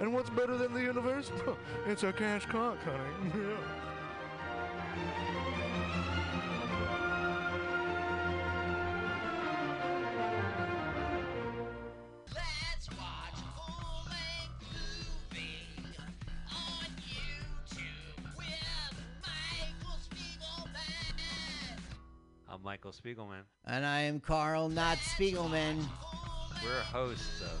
And what's better than the universe? It's a cash cow, honey. I'm Michael Spiegelman. And I am Carl, not Spiegelman. We're hosts of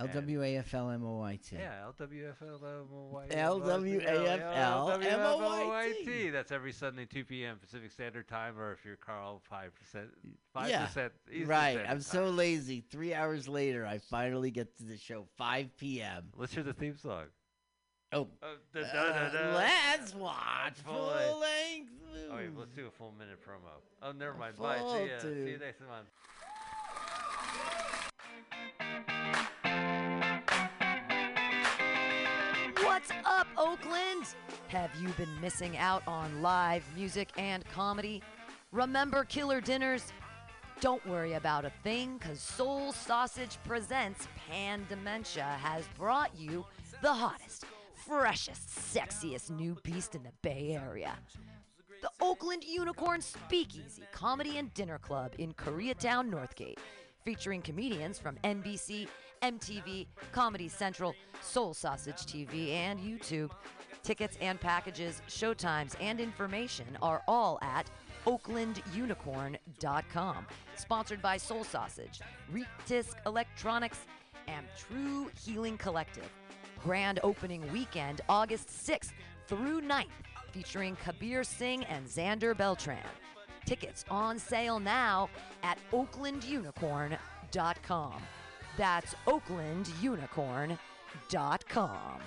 LWAFLMOYT. Yeah, LWAFLMOYT. LWAFLMOYT. That's every Sunday, 2 p.m. Pacific Standard Time, or if you're Carl, 5%. 5% Eastern Standard Time. I'm so lazy. 3 hours later, I finally get to the show, 5 p.m. Let's hear the theme song. Oh. Let's watch full-length movies. Oh, wait, let's do a full-minute promo. Oh, never mind. Bye. See you next month. What's up, Oakland? Have you been missing out on live music and comedy? Remember Killer Dinners? Don't worry about a thing, because Soul Sausage Presents Pan Dementia has brought you the hottest, freshest, sexiest new beast in the Bay Area. The Oakland Unicorn Speakeasy Comedy and Dinner Club in Koreatown, Northgate, featuring comedians from NBC, MTV, Comedy Central, Soul Sausage TV, and YouTube. Tickets and packages, showtimes, and information are all at oaklandunicorn.com. Sponsored by Soul Sausage, Reetisk Electronics, and True Healing Collective. Grand opening weekend, August 6th through 9th, featuring Kabir Singh and Xander Beltran. Tickets on sale now at oaklandunicorn.com. That's oaklandunicorn.com.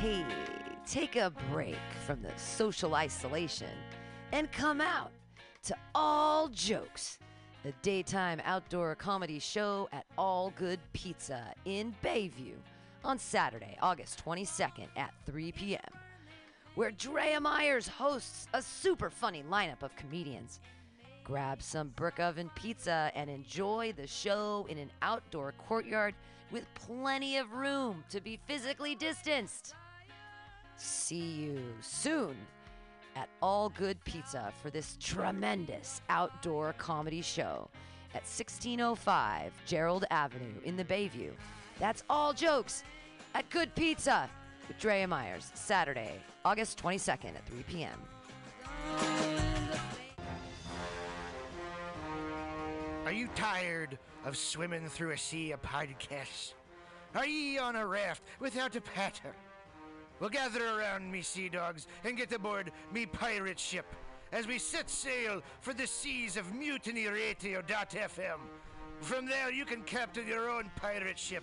Hey, take a break from the social isolation and come out to All Jokes, the daytime outdoor comedy show at All Good Pizza in Bayview, on Saturday, August 22nd at 3 p.m., where Drea Myers hosts a super funny lineup of comedians. Grab some brick oven pizza and enjoy the show in an outdoor courtyard with plenty of room to be physically distanced. See you soon at All Good Pizza for this tremendous outdoor comedy show at 1605 Gerald Avenue in the Bayview. That's All Jokes at Good Pizza with Drea Myers, Saturday, August 22nd at 3 p.m. Are you tired of swimming through a sea of podcasts? Are ye on a raft without a paddle? Well, gather around me, sea dogs, and get aboard me pirate ship as we set sail for the seas of MutinyRadio.fm. From there, you can captain your own pirate ship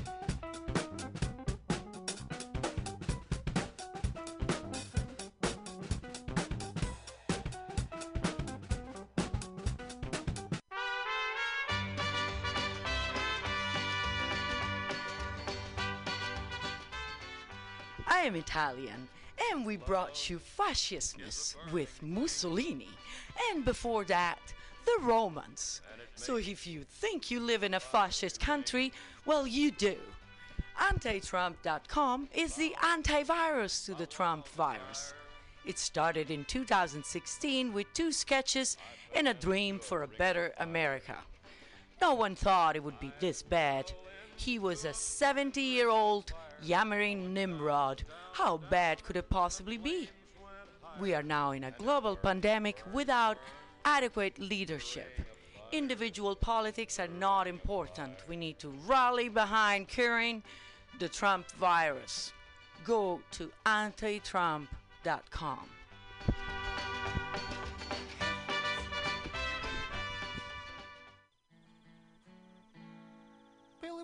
I am Italian, and we brought you fascismus with Mussolini, and before that, the Romans. So if you think you live in a fascist country, well, you do. Antitrump.com is the antivirus to the Trump virus. It started in 2016 with 2 sketches and a dream for a better America. No one thought it would be this bad. He was a 70-year-old yammering Nimrod. How bad could it possibly be? We are now in a global pandemic without adequate leadership. Individual politics are not important. We need to rally behind curing the Trump virus. Go to antitrump.com. Billy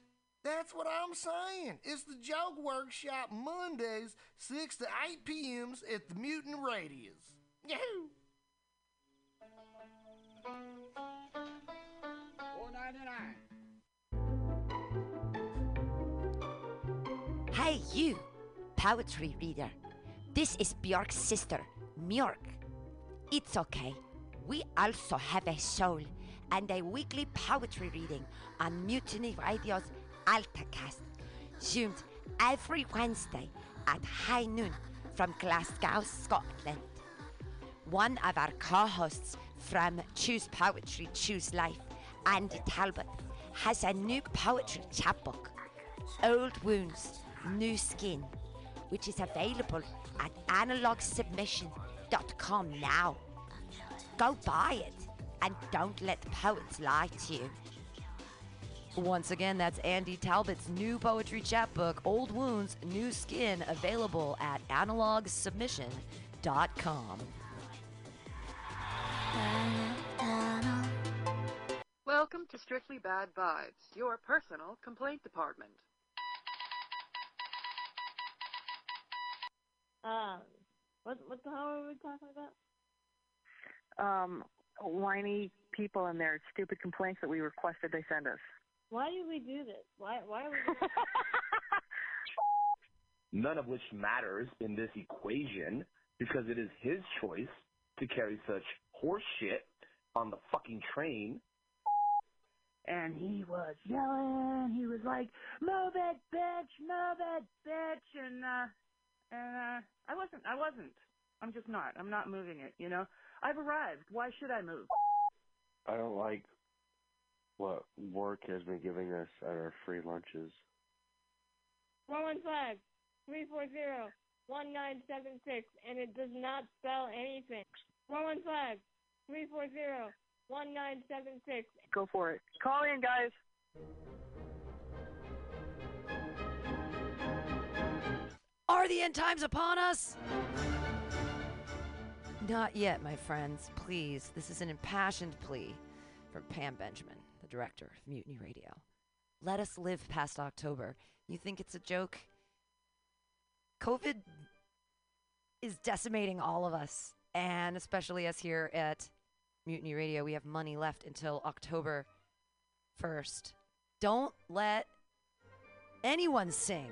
That's what I'm saying. It's the Joke Workshop Mondays, 6 to 8 p.m. at the Mutant Radius. Yahoo! 4.99. Hey you, poetry reader. This is Bjork's sister, Mjork. It's okay. We also have a soul and a weekly poetry reading on Mutiny Radio's AltaCast, zoomed every Wednesday at high noon from Glasgow, Scotland. One of our co-hosts from Choose Poetry, Choose Life, Andy Talbot, has a new poetry chapbook, Old Wounds, New Skin, which is available at analogsubmission.com now. Go buy it and don't let poets lie to you. Once again, that's Andy Talbot's new poetry chapbook, Old Wounds, New Skin, available at analogsubmission.com. Welcome to Strictly Bad Vibes, your personal complaint department. What the hell are we talking about? Whiny people and their stupid complaints that we requested they send us. Why did we do this? Why are we doing this? None of which matters in this equation because it is his choice to carry such horse shit on the fucking train. And he was yelling. He was like, "Move it, bitch! Move it, bitch!" And I wasn't. I'm just not. I'm not moving it. You know. I've arrived. Why should I move? I don't like what work has been giving us at our free lunches. 115-340-1976, and it does not spell anything. 115-340-1976. Go for it. Call in, guys. Are the end times upon us? Not yet, my friends. Please. This is an impassioned plea from Pam Benjamin, the director of Mutiny Radio. Let us live past October. You think it's a joke? COVID is decimating all of us, and especially us here at Mutiny Radio. We have money left until October 1st. Don't let anyone sing,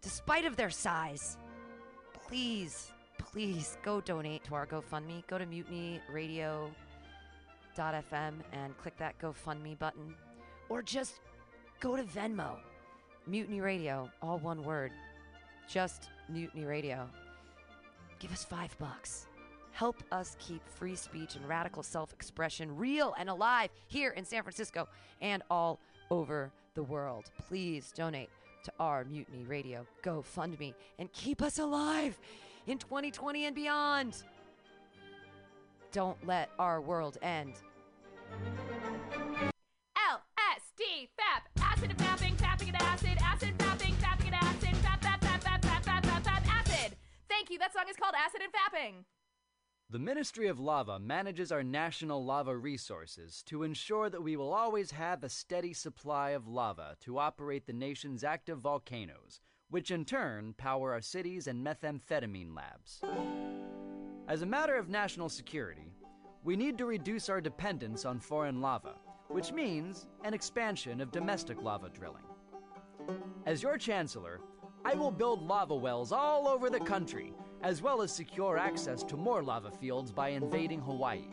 despite of their size. Please, please go donate to our GoFundMe. Go to mutinyradio.fm and click that GoFundMe button, or just go to Venmo. Mutiny Radio, all one word. Just Mutiny Radio. Give us $5. Help us keep free speech and radical self-expression real and alive here in San Francisco and all over the world. Please donate to our Mutiny Radio GoFundMe and keep us alive in 2020 and beyond. Don't let our world end. LSD, FAP, acid and fapping, fapping and acid, acid fapping, fapping and acid, fap, fap, fap, fap, fap, fap, fap, fap, acid. Thank you. That song is called Acid and Fapping. The Ministry of Lava manages our national lava resources to ensure that we will always have a steady supply of lava to operate the nation's active volcanoes, which in turn power our cities and methamphetamine labs. As a matter of national security, we need to reduce our dependence on foreign lava, which means an expansion of domestic lava drilling. As your chancellor, I will build lava wells all over the country, as well as secure access to more lava fields by invading Hawaii.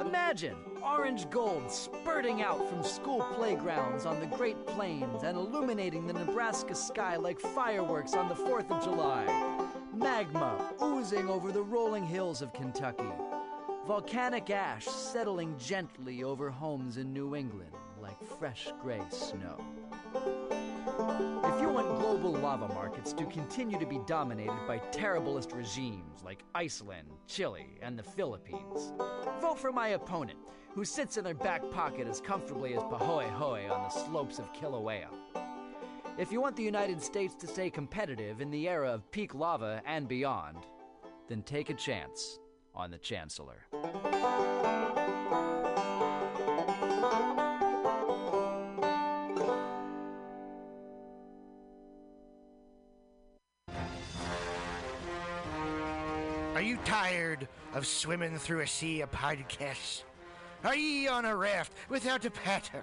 Imagine orange gold spurting out from school playgrounds on the Great Plains and illuminating the Nebraska sky like fireworks on the 4th of July. Magma oozing over the rolling hills of Kentucky. Volcanic ash settling gently over homes in New England like fresh gray snow. If you want global lava markets to continue to be dominated by terriblest regimes like Iceland, Chile, and the Philippines, vote for my opponent, who sits in their back pocket as comfortably as Pahoehoe on the slopes of Kilauea. If you want the United States to stay competitive in the era of peak lava and beyond, then take a chance on the Chancellor. Are you tired of swimming through a sea of podcasts? Are ye on a raft without a paddle?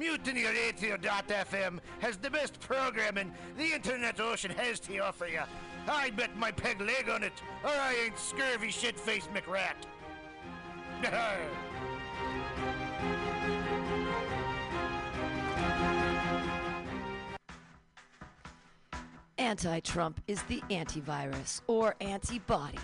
MutinyRadio.fm has the best programming the Internet Ocean has to offer you. I bet my peg leg on it, or I ain't scurvy shit-faced McRat. Anti-Trump is the antivirus or antibody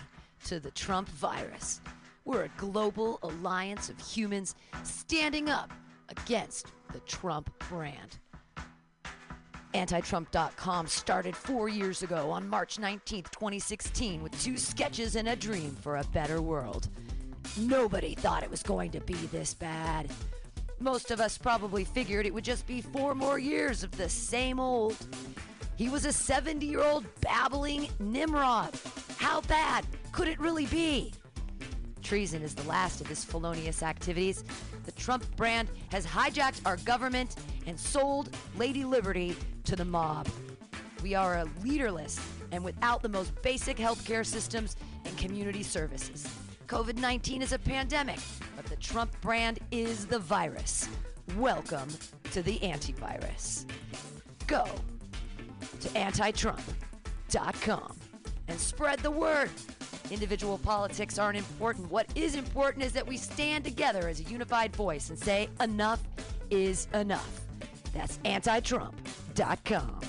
to the Trump virus. We're a global alliance of humans standing up against the Trump brand. Antitrump.com started 4 years ago on March 19th, 2016 with two sketches and a dream for a better world. Nobody thought it was going to be this bad. Most of us probably figured it would just be 4 more years of the same old. He was a 70-year-old babbling Nimrod. How bad could it really be? Treason is the last of his felonious activities. The Trump brand has hijacked our government and sold Lady Liberty to the mob. We are a leaderless and without the most basic healthcare systems and community services. COVID-19 is a pandemic, but the Trump brand is the virus. Welcome to the antivirus. Go to antitrump.com and spread the word. Individual politics aren't important. What is important is that we stand together as a unified voice and say enough is enough. That's antitrump.com.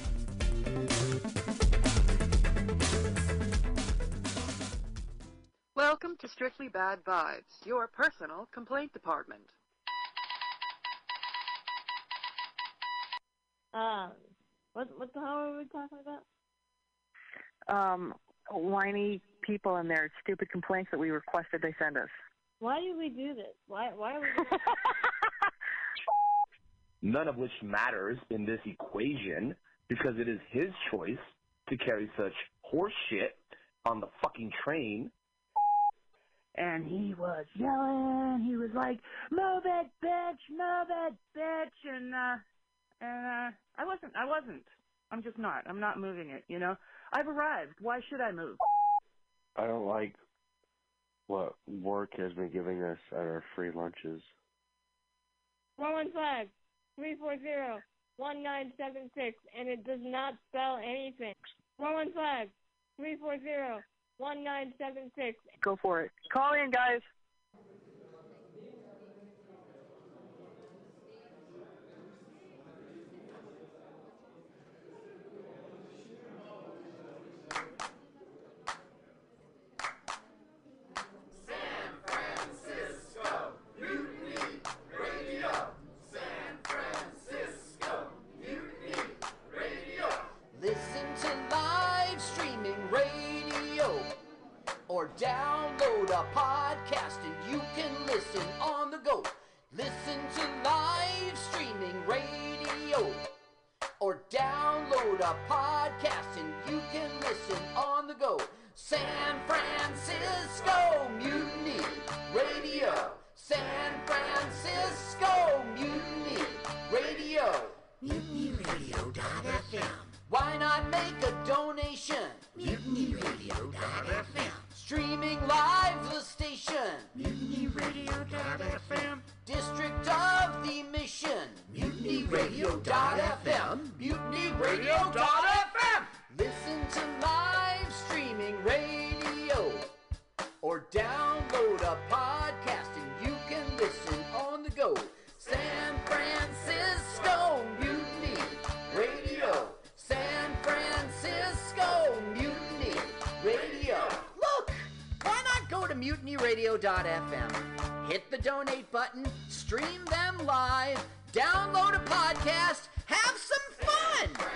Welcome to Strictly Bad Vibes, your personal complaint department. What the hell are we talking about? Whiny people and their stupid complaints that we requested they send us. Why do we do this? Why are we doing this? None of which matters in this equation because it is his choice to carry such horse shit on the fucking train. And he was yelling. He was like, "Move it, bitch! Move it, bitch!" And I wasn't. I'm just not. I'm not moving it. You know. I've arrived. Why should I move? I don't like what work has been giving us at our free lunches. 115-340-1976, and it does not spell anything. 115-340-1976. Go for it. Call in, guys. Download a podcast and you can listen on the go. Listen to live streaming radio or download a podcast and you can listen on the go. San Francisco Mutiny Radio. San Francisco Mutiny Radio. MutinyRadio.fm. Why not make a donation? MutinyRadio.fm. Streaming live, the station, MutinyRadio.fm. District of the Mission, MutinyRadio.fm. MutinyRadio.fm. Listen to live streaming radio or download a podcast and you can listen on the go. San Francisco Mutiny Radio. San Francisco Mutiny Radio. Go to MutinyRadio.fm, hit the donate button, stream them live, download a podcast, have some fun! San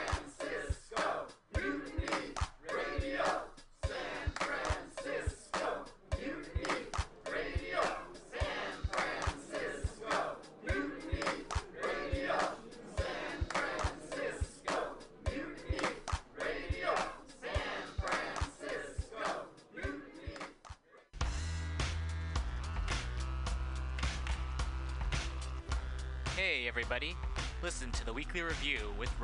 Francisco Mutiny Radio. San Francisco Mutiny Radio. San Francisco Mutiny Radio. San Francisco Mutiny Radio. San Francisco Mutiny. Hey everybody, listen to the Weekly Review with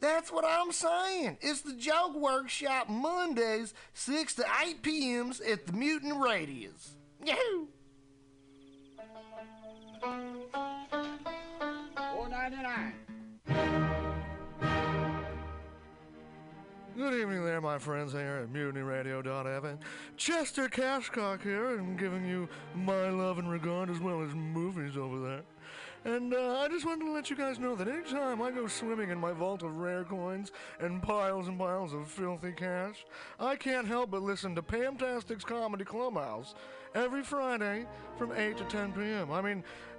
That's what I'm saying. It's the Joke Workshop Mondays, 6 to 8 p.m. at the Mutant Radius. Yahoo! 499. Good evening there, my friends here at MutinyRadio.fm. Chester Cashcock here, and giving you my love and regard as well as movies over there. And I just wanted to let you guys know that anytime I go swimming in my vault of rare coins and piles of filthy cash, I can't help but listen to Pamtastic's Comedy Clubhouse every Friday from 8 to 10 p.m. I mean,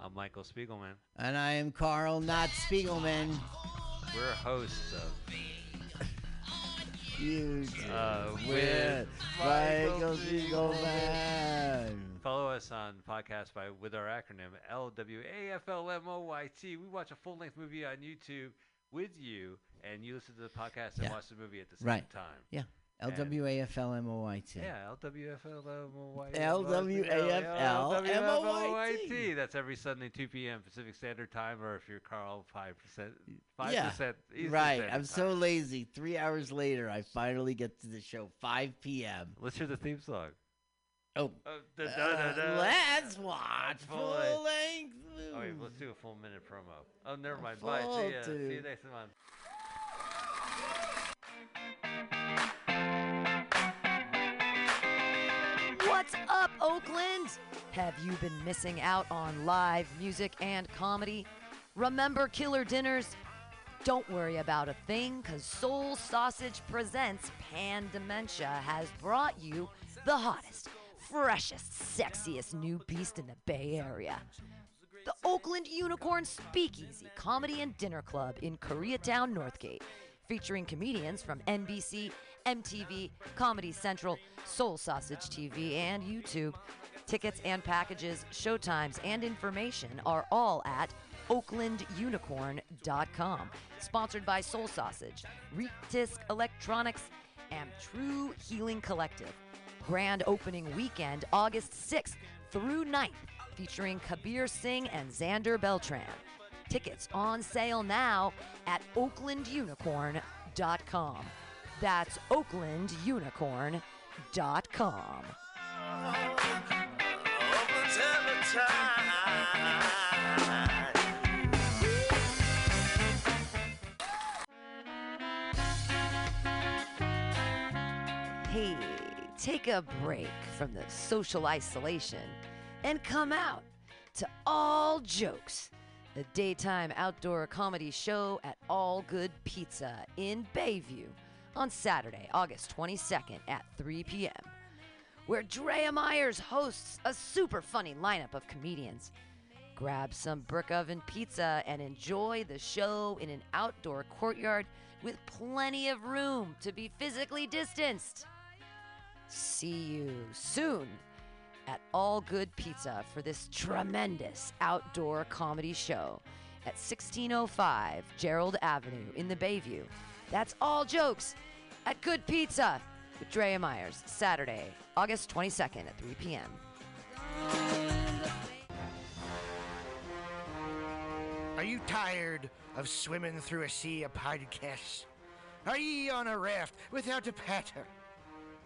I'm Michael Spiegelman. And I am Carl, not Spiegelman. We're hosts of YouTube with Michael Spiegelman. Follow us on podcast by with our acronym LWAFLMOYT. We watch a full length movie on YouTube with you, and you listen to the podcast and watch the movie at the same time. Yeah. LWAFLMOYT. Yeah, LWAFLMOYT. LWAFLMOYT. That's every Sunday, 2 p.m. Pacific Standard Time, or if you're Carl, 5%. 5%. Right. I'm so lazy. 3 hours later, I finally get to the show, 5 p.m. Let's hear the theme song. Oh. Let's watch full length. Oh, wait, let's do a full minute promo. Oh, never mind. Bye. See ya. See you next month. What's up, Oakland? Have you been missing out on live music and comedy? Remember killer dinners? Don't worry about a thing, because Soul Sausage Presents Pan Dementia has brought you the hottest, freshest, sexiest new beast in the Bay Area. The Oakland Unicorn Speakeasy Comedy and Dinner Club in Koreatown, Northgate, featuring comedians from NBC, MTV, Comedy Central, Soul Sausage TV, and YouTube. Tickets and packages, showtimes, and information are all at oaklandunicorn.com. Sponsored by Soul Sausage, Reetisk Electronics, and True Healing Collective. Grand opening weekend, August 6th through 9th, featuring Kabir Singh and Xander Beltran. Tickets on sale now at oaklandunicorn.com. That's oaklandunicorn.com. Hey, take a break from the social isolation and come out to All Jokes, the daytime outdoor comedy show at All Good Pizza in Bayview on Saturday, August 22nd at 3 p.m., where Drea Myers hosts a super funny lineup of comedians. Grab some brick oven pizza and enjoy the show in an outdoor courtyard with plenty of room to be physically distanced. See you soon at All Good Pizza for this tremendous outdoor comedy show at 1605 Gerald Avenue in the Bayview. That's All Jokes at Good Pizza with Drea Myers, Saturday, August 22nd at 3 p.m. Are you tired of swimming through a sea of podcasts? Are ye on a raft without a paddle?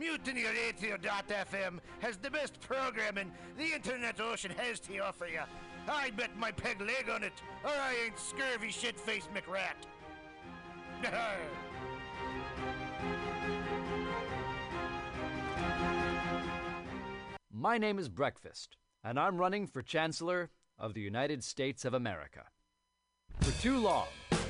MutinyRadio.fm has the best programming the Internet Ocean has to offer you. I bet my peg leg on it, or I ain't scurvy shit-faced McRat. My name is Breakfast, and I'm running for Chancellor of the United States of America. For too long,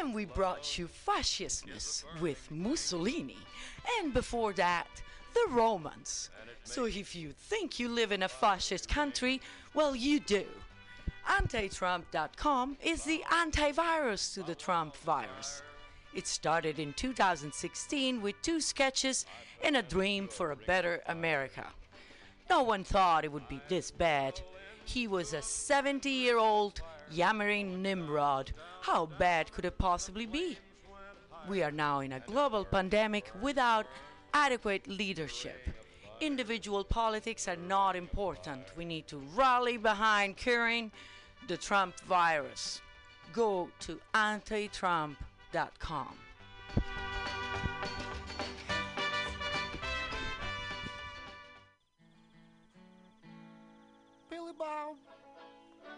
And we brought you fascismus with Mussolini, and before that, the Romans. So if you think you live in a fascist country, well, you do. Antitrump.com is the antivirus to the Trump virus. It started in 2016 with 2 sketches and a dream for a better America. No one thought it would be this bad. He was a 70-year-old yammering Nimrod. How bad could it possibly be? We are now in a global pandemic without adequate leadership. Individual politics are not important. We need to rally behind curing the Trump virus. Go to antitrump.com. Billy Bob,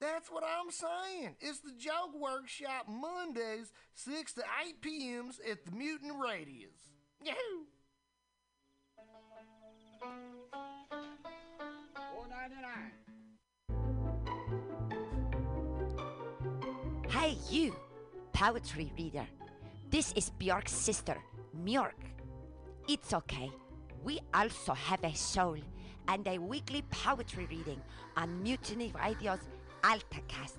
That's what I'm saying. It's the Joke Workshop Mondays, 6 to 8 p.m. at the Mutant Radius. Yahoo! $4.99. Hey, you, poetry reader. This is Bjork's sister, Mjork. It's okay. We also have a soul and a weekly poetry reading on Mutiny Radio's AltaCast,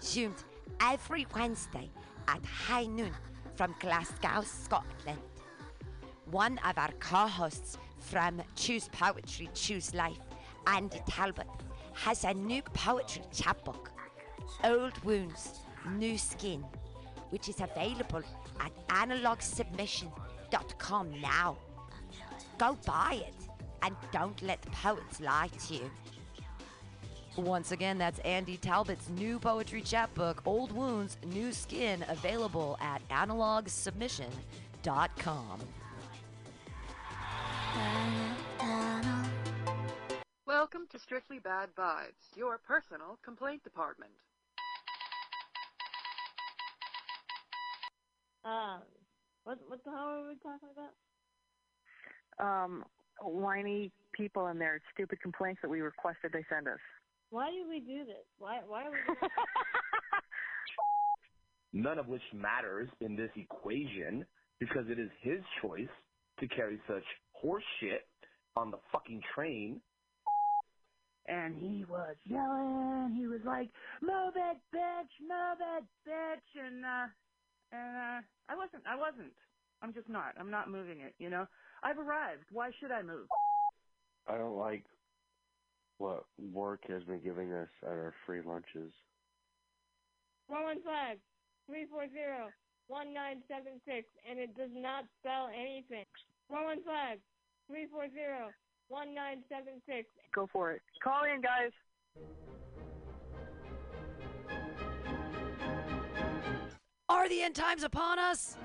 zoomed every Wednesday at high noon from Glasgow, Scotland. One of our co-hosts from Choose Poetry, Choose Life, Andy Talbot, has a new poetry chapbook, Old Wounds, New Skin, which is available at analogsubmission.com now. Go buy it and don't let the poets lie to you. Once again, that's Andy Talbot's new poetry chapbook, Old Wounds, New Skin, available at analogsubmission.com. Welcome to Strictly Bad Vibes, your personal complaint department. What the hell are we talking about? Whiny people and their stupid complaints that we requested they send us. Why do we do this? Why are we doing this? None of which matters in this equation because it is his choice to carry such horseshit on the fucking train. And he was yelling. He was like, "Move it, bitch! Move it, bitch!" And I wasn't. I'm just not. I'm not moving it. You know. I've arrived. Why should I move? I don't like what work has been giving us at our free lunches. 115-340-1976, and it does not spell anything. 115-340-1976. Go for it. Call in, guys. Are the end times upon us?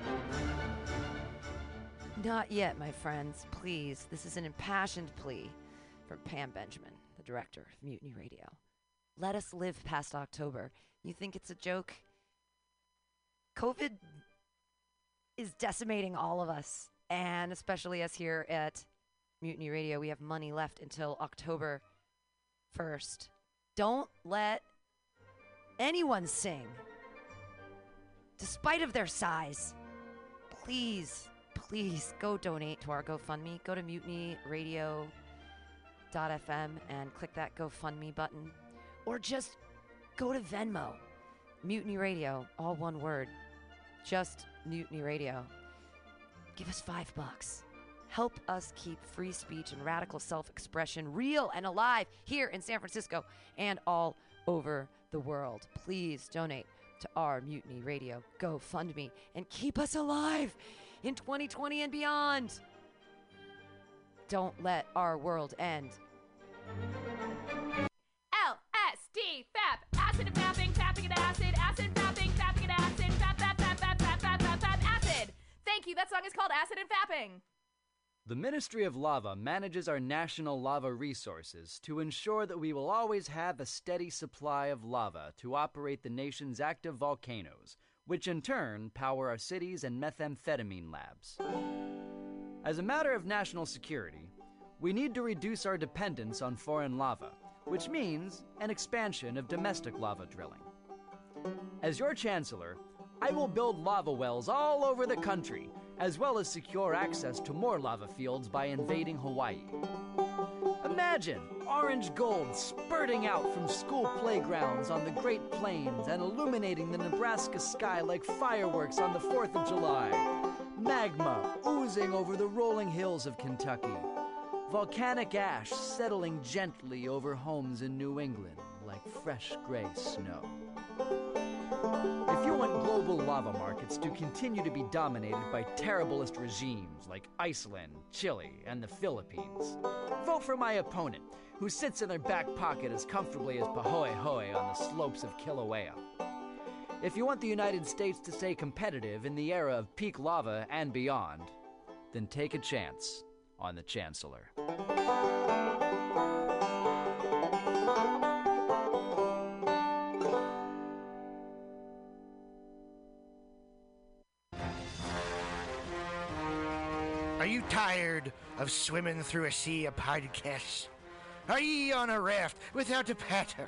Not yet, my friends. Please. This is an impassioned plea from Pam Benjamin, the director of Mutiny Radio. Let us live past October. You think it's a joke? COVID is decimating all of us, and especially us here at Mutiny Radio. We have money left until October 1st. Don't let anyone sing, despite of their size. Please, please go donate to our GoFundMe. Go to mutinyradio.fm and click that GoFundMe button, or just go to Venmo. Mutiny Radio, all one word. Just Mutiny Radio. Give us $5. Help us keep free speech and radical self-expression real and alive here in San Francisco and all over the world. Please donate to our Mutiny Radio GoFundMe and keep us alive in 2020 and beyond. Don't let our world end. LSD, FAP, acid and fapping, fapping and acid, acid and fapping, fapping and acid, fap, fap, fap, fap, fap, fap, fap, fap, acid. Thank you. That song is called Acid and Fapping. The Ministry of Lava manages our national lava resources to ensure that we will always have a steady supply of lava to operate the nation's active volcanoes, which in turn power our cities and methamphetamine labs. As a matter of national security, we need to reduce our dependence on foreign lava, which means an expansion of domestic lava drilling. As your chancellor, I will build lava wells all over the country, as well as secure access to more lava fields by invading Hawaii. Imagine orange gold spurting out from school playgrounds on the Great Plains and illuminating the Nebraska sky like fireworks on the 4th of July. Magma oozing over the rolling hills of Kentucky. Volcanic ash settling gently over homes in New England like fresh gray snow. If you want global lava markets to continue to be dominated by terriblest regimes like Iceland, Chile, and the Philippines, vote for my opponent, who sits in their back pocket as comfortably as Pahoehoe on the slopes of Kilauea. If you want the United States to stay competitive in the era of peak lava and beyond, then take a chance on the Chancellor. Are you tired of swimming through a sea of podcasts? Are ye on a raft without a paddle?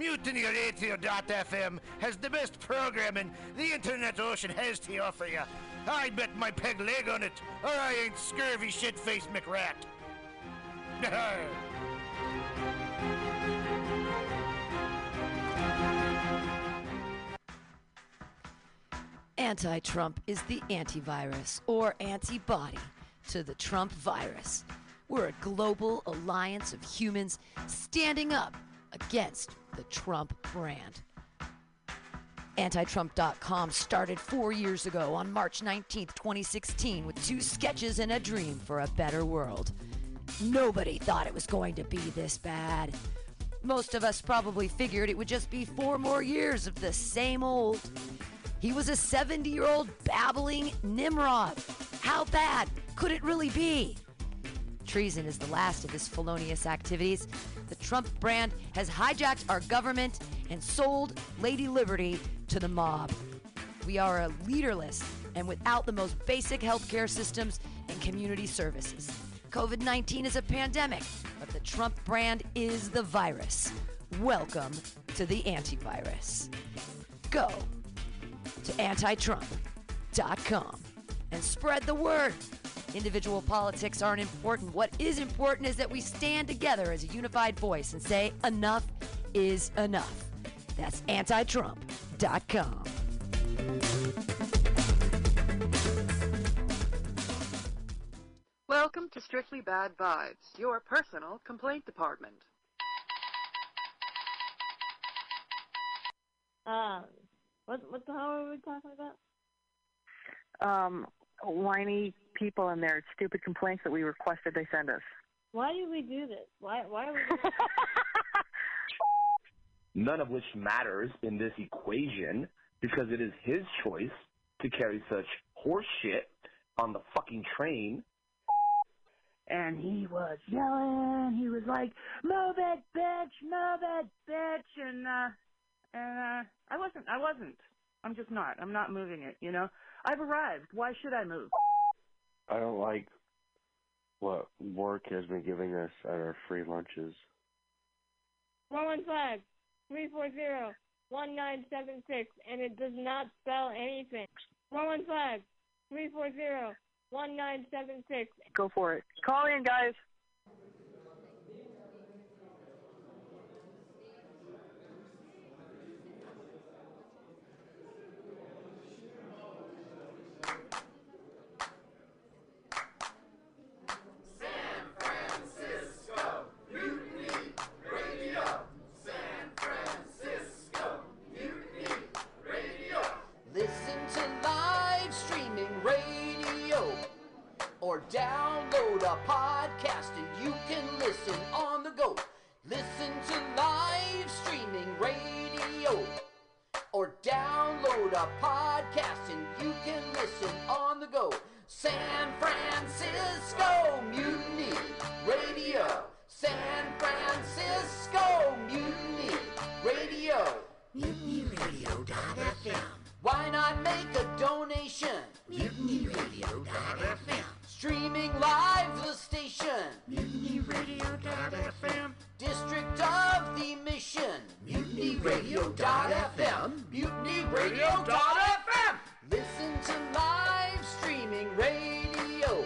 MutinyRadio.fm has the best programming the internet ocean has to offer you. I bet my peg leg on it, or I ain't scurvy shit-faced McRat. Anti-Trump is the antivirus or antibody to the Trump virus. We're a global alliance of humans standing up against the Trump brand. Antitrump.com started 4 years ago on March 19, 2016 with two sketches and a dream for a better world. Nobody thought it was going to be this bad. Most of us probably figured it would just be 4 more years of the same old. He was a 70-year-old babbling Nimrod. How bad could it really be? Treason is the last of his felonious activities. The Trump brand has hijacked our government and sold Lady Liberty to the mob. We are a leaderless and without the most basic healthcare systems and community services. COVID-19 is a pandemic, but the Trump brand is the virus. Welcome to the antivirus. Go to antitrump.com and spread the word. Individual politics aren't important. What is important is that we stand together as a unified voice and say enough is enough. That's antitrump.com. Welcome to Strictly Bad Vibes, your personal complaint department. What the hell are we talking about? Whiny people and their stupid complaints that we requested they send us. Why do we do this? Why are we doing this? None of which matters in this equation because it is his choice to carry such horse shit on the fucking train. And he was yelling. He was like, move it, bitch, and I wasn't. I'm just not. I'm not moving it, you know? I've arrived. Why should I move? I don't like what work has been giving us at our free lunches. 115-340-1976, and it does not spell anything. 115-340-1976. Go for it. Call in, guys. Download a podcast and you can listen on the go. Listen to live streaming radio. Or download a podcast and you can listen on the go. San Francisco Mutiny Radio. San Francisco Mutiny Radio. MutinyRadio.fm. Why not make a donation? MutinyRadio.fm. Streaming live, the station. MutinyRadio.fm. District of the Mission. MutinyRadio.fm. MutinyRadio.fm. Listen to live streaming radio.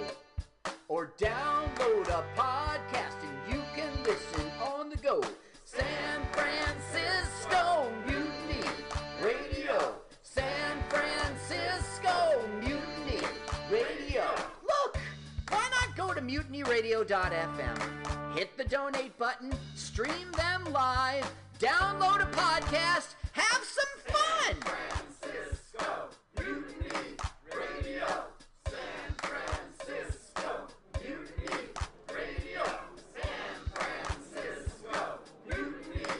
Or download a podcast and you can listen on the go. San Francisco Mutiny Radio. San Francisco Mutiny Radio. Go to MutinyRadio.fm, hit the donate button, stream them live, download a podcast, have some fun! San Francisco Mutiny Radio. San Francisco Mutiny Radio. San Francisco Mutiny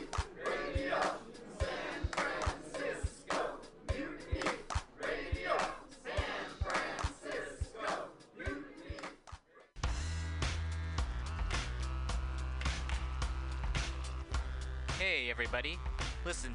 Radio. San Francisco Mutiny Radio. San Francisco Mutiny. Hey everybody, listen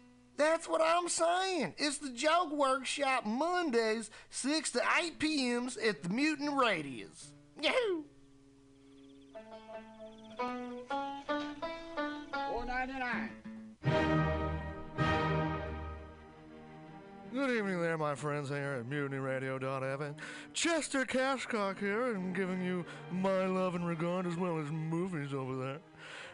That's what I'm saying. It's the Joke Workshop Mondays, 6 to 8 p.m. at the Mutant Radius. Yahoo! $4.99. Good evening there, my friends here at MutinyRadio.fm. Chester Cashcock here, and giving you my love and regard as well as movies over there.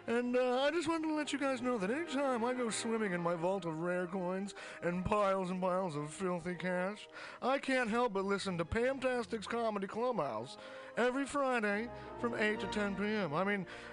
And I just wanted to let you guys know that anytime I go swimming in my vault of rare coins and piles of filthy cash, I can't help but listen to Pamtastic's Comedy Clubhouse every Friday from 8 to 10 p.m. I mean,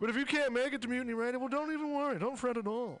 But if you can't make it to Mutiny Radio, well, don't even worry. Don't fret at all.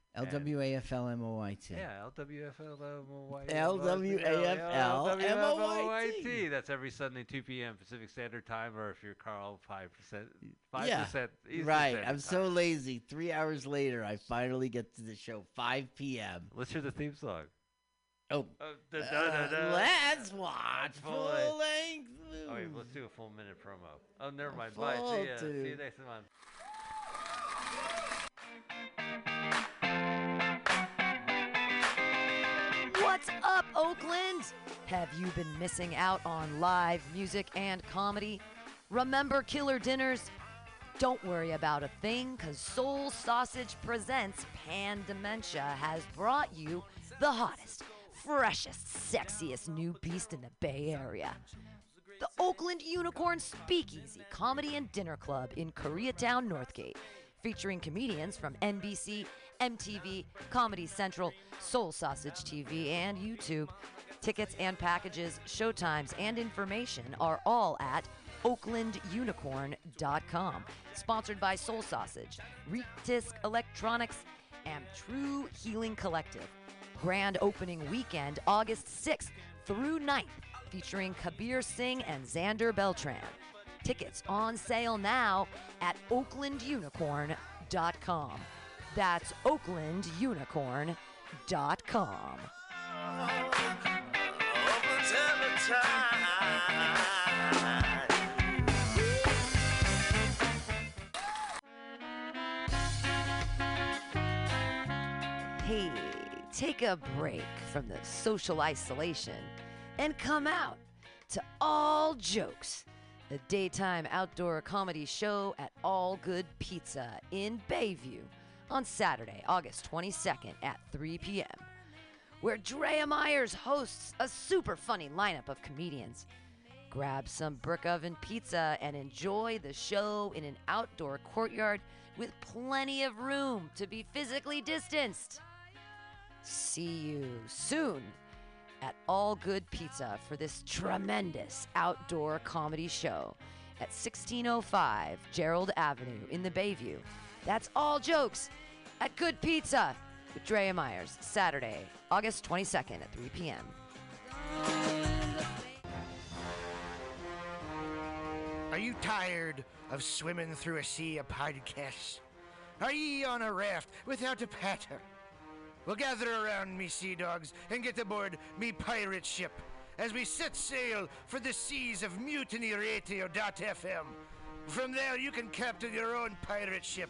LWAFLMOYT. Yeah, LWAFLMOYT. LWAFLMOYT. That's every Sunday, 2 p.m. Pacific Standard Time, or if you're Carl, 5%. 5% Eastern Standard Time. I'm so lazy. 3 hours later, I finally get to the show, 5 p.m. Let's hear the theme song. Oh. Let's watch full-length movies. All right, let's do a full-minute promo. Oh, never mind. Bye. See you next month. What's up, Oakland? Have you been missing out on live music and comedy? Remember killer dinners? Don't worry about a thing, because Soul Sausage Presents Pan Dementia has brought you the hottest, freshest, sexiest new beast in the Bay Area. The Oakland Unicorn Speakeasy Comedy and Dinner Club in Koreatown, Northgate, featuring comedians from NBC, MTV, Comedy Central, Soul Sausage TV, and YouTube. Tickets and packages, showtimes, and information are all at oaklandunicorn.com. Sponsored by Soul Sausage, Reetisk Electronics, and True Healing Collective. Grand opening weekend, August 6th through 9th, featuring Kabir Singh and Xander Beltran. Tickets on sale now at oaklandunicorn.com. That's oaklandunicorn.com. Hey, take a break from the social isolation and come out to All Jokes, the daytime outdoor comedy show at All Good Pizza in Bayview on Saturday, August 22nd at 3 p.m., where Drea Myers hosts a super funny lineup of comedians. Grab some brick oven pizza and enjoy the show in an outdoor courtyard with plenty of room to be physically distanced. See you soon at All Good Pizza for this tremendous outdoor comedy show at 1605 Gerald Avenue in the Bayview. That's All Jokes at Good Pizza with Drea Myers, Saturday, August 22nd at 3 p.m. Are you tired of swimming through a sea of podcasts? Are ye on a raft without a paddle? Well, gather around me, sea dogs, and get aboard me pirate ship as we set sail for the seas of MutinyRadio.fm. From there, you can captain your own pirate ship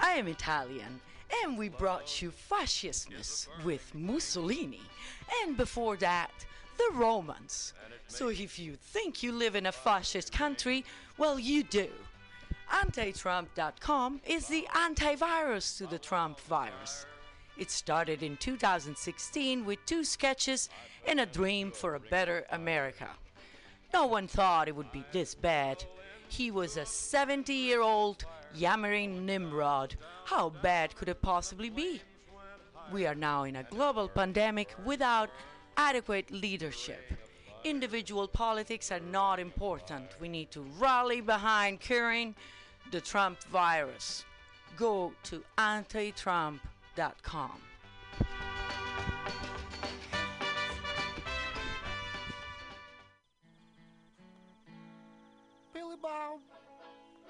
I am Italian. And we brought you fascism with Mussolini, and before that, the Romans. So if you think you live in a fascist country, well, you do. Antitrump.com is the antivirus to the Trump virus. It started in 2016 with 2 sketches and a dream for a better America. No one thought it would be this bad. He was a 70-year-old yammering Nimrod. How bad could it possibly be? We are now in a global pandemic without adequate leadership. Individual politics are not important. We need to rally behind curing the Trump virus. Go to antitrump.com. Billy Bob,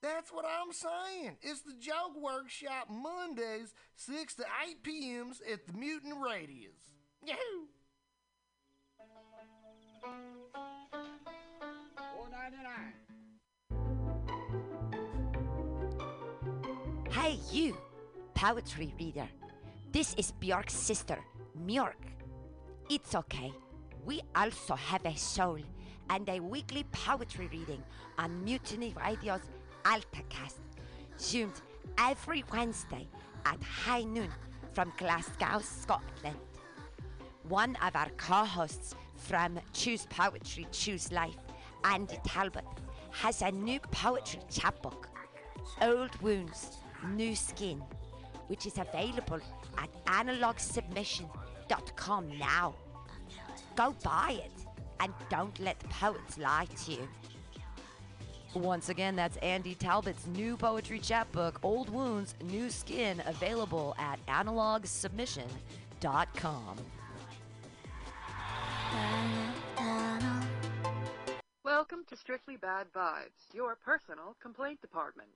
That's what I'm saying. It's the Joke Workshop Mondays, 6 to 8 p.m. at the Mutant Radius. Yahoo! $4.99. Hey you, poetry reader. This is Bjork's sister, Mjork. It's okay. We also have a soul and a weekly poetry reading on Mutiny Radio's AltaCast, zoomed every Wednesday at high noon from Glasgow, Scotland. One of our co-hosts from Choose Poetry, Choose Life, Andy Talbot, has a new poetry chapbook, Old Wounds, New Skin, which is available at analogsubmission.com now. Go buy it and don't let poets lie to you. Once again, that's Andy Talbot's new poetry chapbook, Old Wounds, New Skin, available at analogsubmission.com. Welcome to Strictly Bad Vibes, your personal complaint department.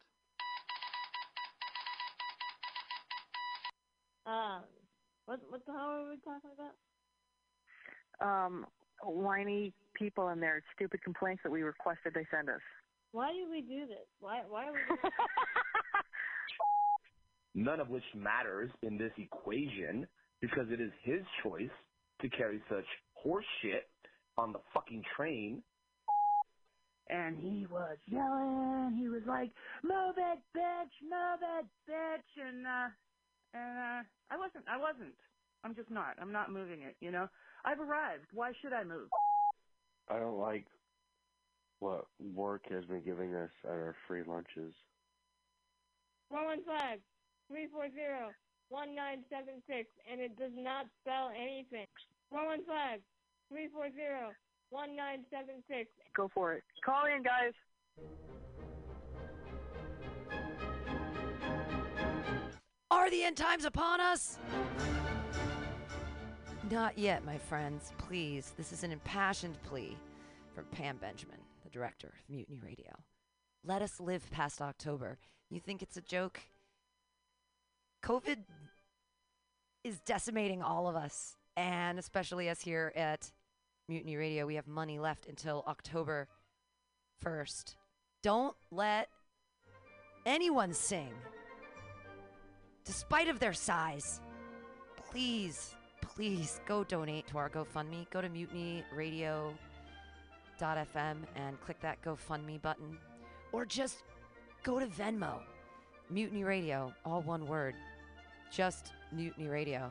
What the hell are we talking about? Whiny people and their stupid complaints that we requested they send us. Why did we do this? Why are we doing this? None of which matters in this equation because it is his choice to carry such horse shit on the fucking train. And he was yelling. He was like, move it, bitch, move it, bitch. And I wasn't. I'm just not. I'm not moving it, you know? I've arrived. Why should I move? I don't like what work has been giving us at our free lunches. 115-340-1976, and it does not spell anything. 115-340-1976. Go for it. Call in, guys. Are the end times upon us? Not yet, my friends. Please, this is an impassioned plea from Pam Benjamin, the director of Mutiny Radio. Let us live past October. You think it's a joke? COVID is decimating all of us, and especially us here at Mutiny Radio. We have money left until October 1st. Don't let anyone sing, despite of their size. Please, please go donate to our GoFundMe. Go to mutinyradio.fm and click that GoFundMe button. Or just go to Venmo. Mutiny Radio, all one word. Just Mutiny Radio.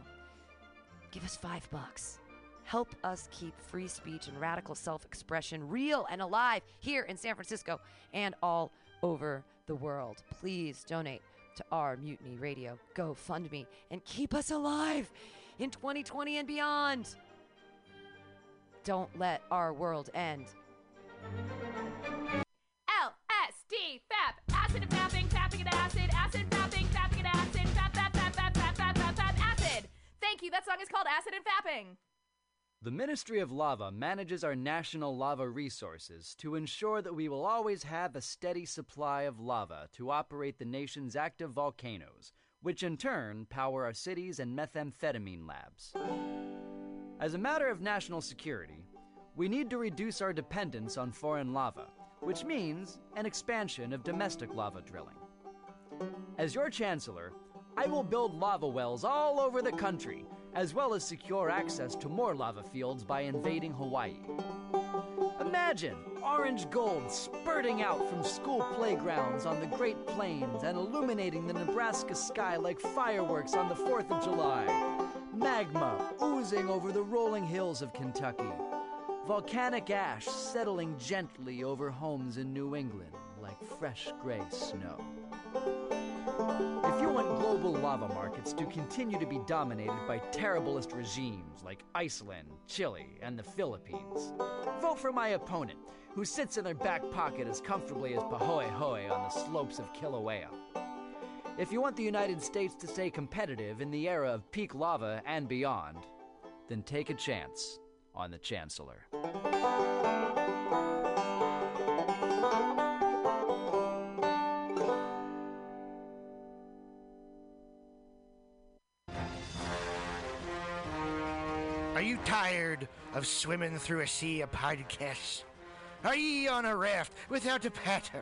Give us $5. Help us keep free speech and radical self-expression real and alive here in San Francisco and all over the world. Please donate to our Mutiny Radio GoFundMe and keep us alive in 2020 and beyond. Don't let our world end. LSD, FAP, acid and fapping, fapping and acid, acid fapping, fapping and acid, fap, fap, fap, fap, fap, fap, fap, fap, acid. Thank you. That song is called Acid and Fapping. The Ministry of Lava manages our national lava resources to ensure that we will always have a steady supply of lava to operate the nation's active volcanoes, which in turn power our cities and methamphetamine labs. As a matter of national security, we need to reduce our dependence on foreign lava, which means an expansion of domestic lava drilling. As your chancellor, I will build lava wells all over the country, as well as secure access to more lava fields by invading Hawaii. Imagine orange gold spurting out from school playgrounds on the Great Plains and illuminating the Nebraska sky like fireworks on the 4th of July. Magma oozing over the rolling hills of Kentucky. Volcanic ash settling gently over homes in New England like fresh gray snow. If you want global lava markets to continue to be dominated by terriblest regimes like Iceland, Chile, and the Philippines, vote for my opponent, who sits in their back pocket as comfortably as Pahoehoe on the slopes of Kilauea. If you want the United States to stay competitive in the era of peak lava and beyond, then take a chance on the Chancellor. Are you tired of swimming through a sea of podcasts? Are ye on a raft without a paddle?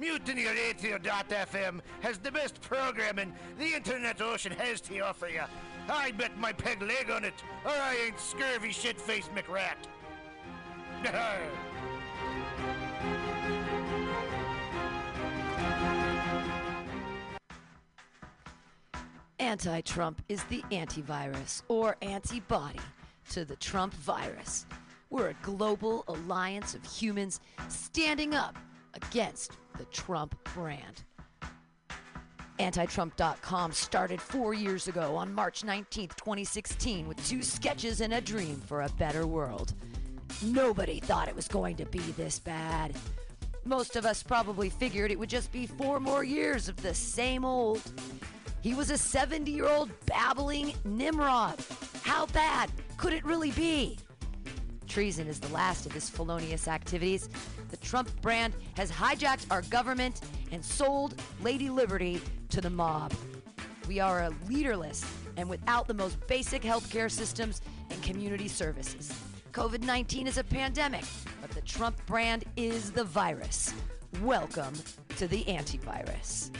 MutinyRadio.fm has the best programming the Internet Ocean has to offer you. I bet my peg leg on it, or I ain't scurvy shit-faced McRat. Anti-Trump is the antivirus, or antibody, to the Trump virus. We're a global alliance of humans standing up against the Trump brand. Antitrump.com started 4 years ago on March 19th, 2016 with 2 sketches and a dream for a better world. Nobody thought it was going to be this bad. Most of us probably figured it would just be 4 more years of the same old. He was a 70-year-old babbling Nimrod. How bad could it really be? Treason is the last of his felonious activities. The Trump brand has hijacked our government and sold Lady Liberty to the mob. We are a leaderless and without the most basic healthcare systems and community services. COVID-19 is a pandemic, but the Trump brand is the virus. Welcome to the antivirus.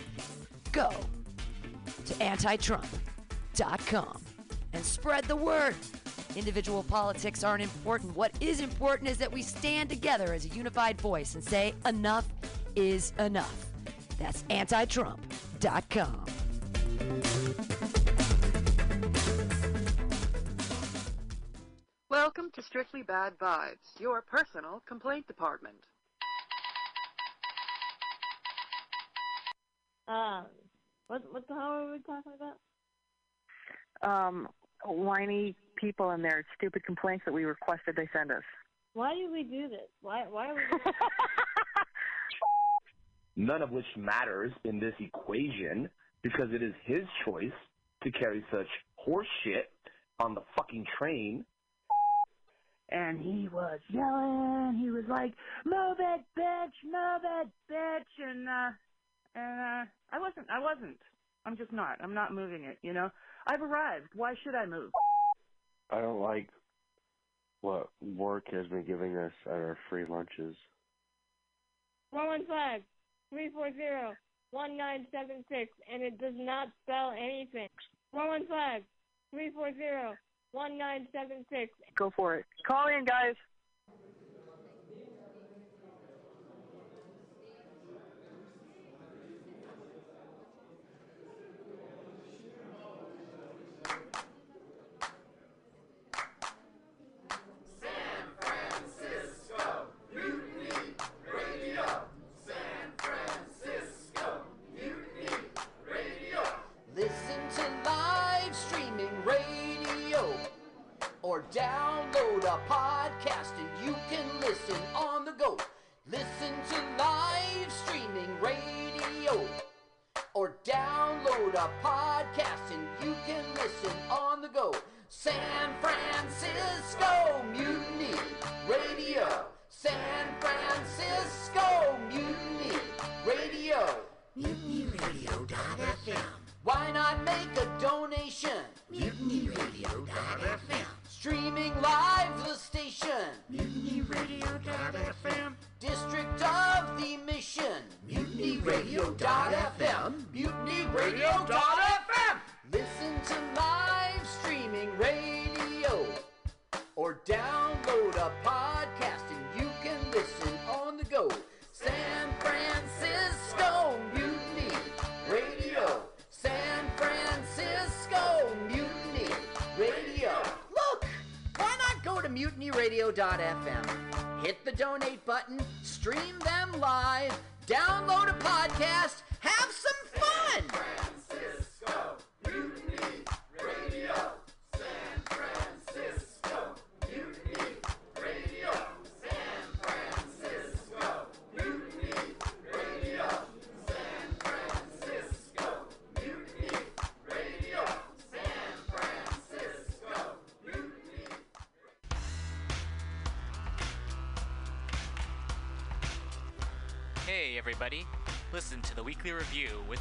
Go to antitrump.com and spread the word. Individual politics aren't important. What is important is that we stand together as a unified voice and say enough is enough. That's antitrump.com. Welcome to Strictly Bad Vibes, your personal complaint department. What the hell are we talking about? Whiny people and their stupid complaints that we requested they send us. Why do we do this? Why are we doing this? None of which matters in this equation because it is his choice to carry such horse shit on the fucking train. And he was yelling. He was like, "Move it, bitch! Move it, bitch!" And I wasn't. I'm just not. I'm not moving it, you know? I've arrived. Why should I move? I don't like what work has been giving us at our free lunches. 115-340-1976, and it does not spell anything. 115-340-1976. Go for it. Call in, guys. Download a podcast and you can listen on the go. Listen to live streaming radio. Or download a podcast and you can listen on the go. San Francisco Mutiny Radio. San Francisco Mutiny Radio. MutinyRadio.fm. Why not make a donation? MutinyRadio.fm. Streaming live, the station. MutinyRadio.fm. District of the Mission. MutinyRadio.fm. MutinyRadio.fm. Listen to live streaming radio. Or download a podcast and you can listen on the go. San Francisco Mutiny Radio. San Francisco Mutiny webmasterradio.fm. Hit the donate button, stream them live, download a podcast, have some fun! San Francisco Mutiny Radio. San Francisco Mutiny Radio. San Francisco Mutiny Radio. San Francisco Mutiny Radio. San Francisco Mutiny Radio. Hey everybody, listen to the Weekly Review with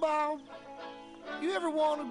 Bob, you ever want to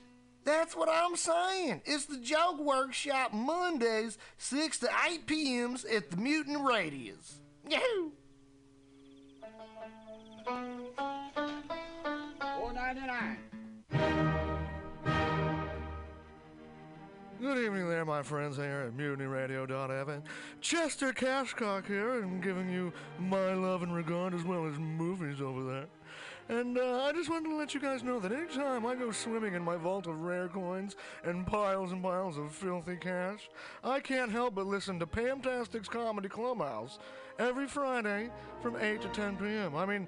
That's what I'm saying. It's the Joke Workshop Mondays, 6 to 8 p.m. at the Mutant Radius. Yahoo! $4.99. Good evening there, my friends here at MutinyRadio.fm. Chester Cashcock here, and giving you my love and regard as well as movies over there. And I just wanted to let you guys know that anytime I go swimming in my vault of rare coins and piles of filthy cash, I can't help but listen to Pamtastic's Comedy Clubhouse every Friday from 8 to 10 p.m. I mean,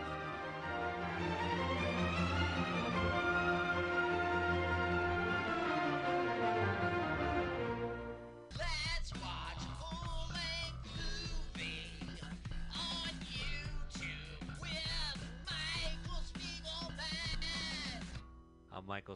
Let's watch full length movie on YouTube with Michael Spiegelman. I'm Michael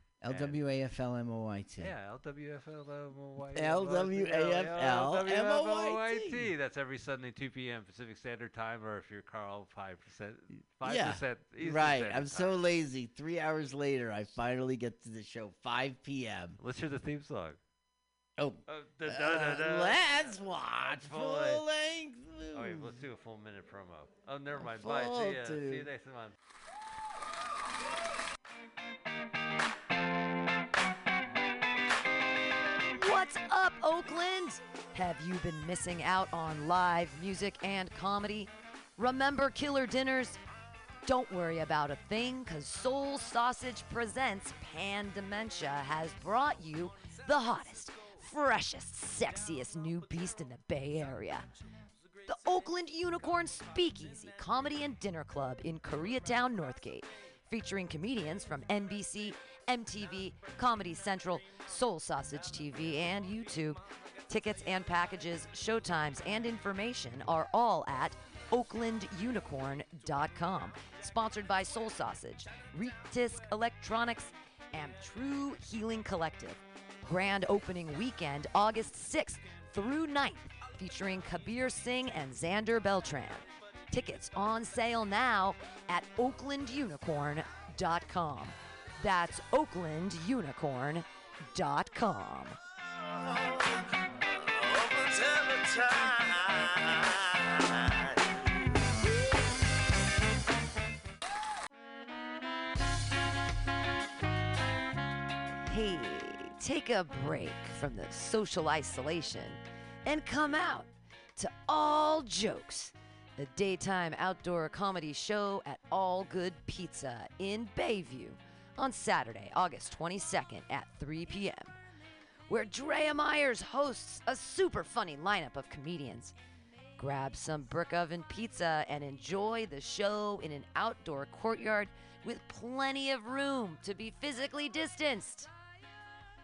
LWAFLMOYT. Yeah, LWAFLMOYT. LWAFLMOYT. That's every Sunday, 2 p.m. Pacific Standard Time, or if you're Carl, 5%. 5% Eastern Standard Time. I'm so lazy. 3 hours later, I finally get to the show, 5 p.m. Let's hear the theme song. Oh, let's watch full length movies. Okay, let's do a full minute promo. Oh, never mind. Bye. See ya. See you next month. What's up, Oakland? Have you been missing out on live music and comedy? Remember Killer Dinners? Don't worry about a thing, because Soul Sausage Presents Pan Dementia has brought you the hottest, freshest, sexiest new beast in the Bay Area. The Oakland Unicorn Speakeasy Comedy and Dinner Club in Koreatown, Northgate, featuring comedians from NBC, MTV, Comedy Central, Soul Sausage TV, and YouTube. Tickets and packages, showtimes, and information are all at oaklandunicorn.com. Sponsored by Soul Sausage, Reetisk Electronics, and True Healing Collective. Grand opening weekend, August 6th through 9th, featuring Kabir Singh and Xander Beltran. Tickets on sale now at oaklandunicorn.com. That's oaklandunicorn.com. Hey, take a break from the social isolation and come out to All Jokes, the daytime outdoor comedy show at All Good Pizza in Bayview on Saturday, August 22nd at 3 p.m., where Drea Myers hosts a super funny lineup of comedians. Grab some brick oven pizza and enjoy the show in an outdoor courtyard with plenty of room to be physically distanced.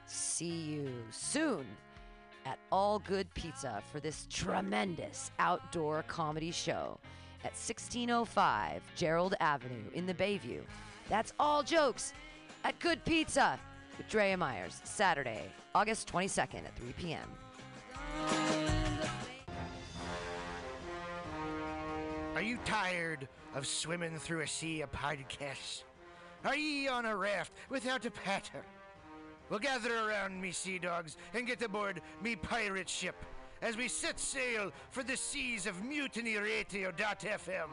See you soon at All Good Pizza for this tremendous outdoor comedy show at 1605 Gerald Avenue in the Bayview. That's All Jokes at Good Pizza with Drea Myers, Saturday, August 22nd at 3 p.m. Are you tired of swimming through a sea of podcasts? Are ye on a raft without a paddle? Well, gather around, me sea dogs, and get aboard me pirate ship as we set sail for the seas of MutinyRadio.fm.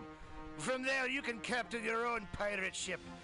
From there, you can captain your own pirate ship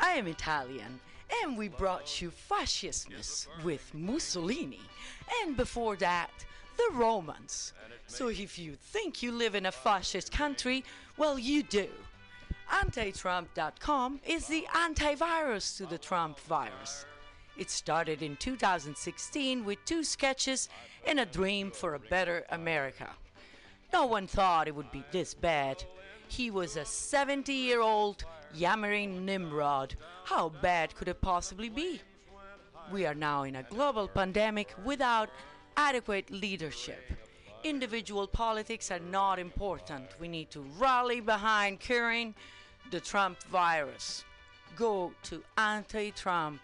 I am Italian. And we brought you fascismus with Mussolini, and before that, the Romans. So if you think you live in a fascist country, well, you do. Antitrump.com is the antivirus to the Trump virus. It started in 2016 with 2 sketches and a dream for a better America. No one thought it would be this bad. He was a 70-year-old yammering Nimrod. How bad could it possibly be? We are now in a global pandemic without adequate leadership. Individual politics are not important. We need to rally behind curing the Trump virus. Go to antitrump.com.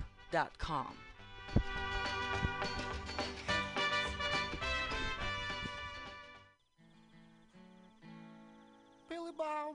Billy Bob,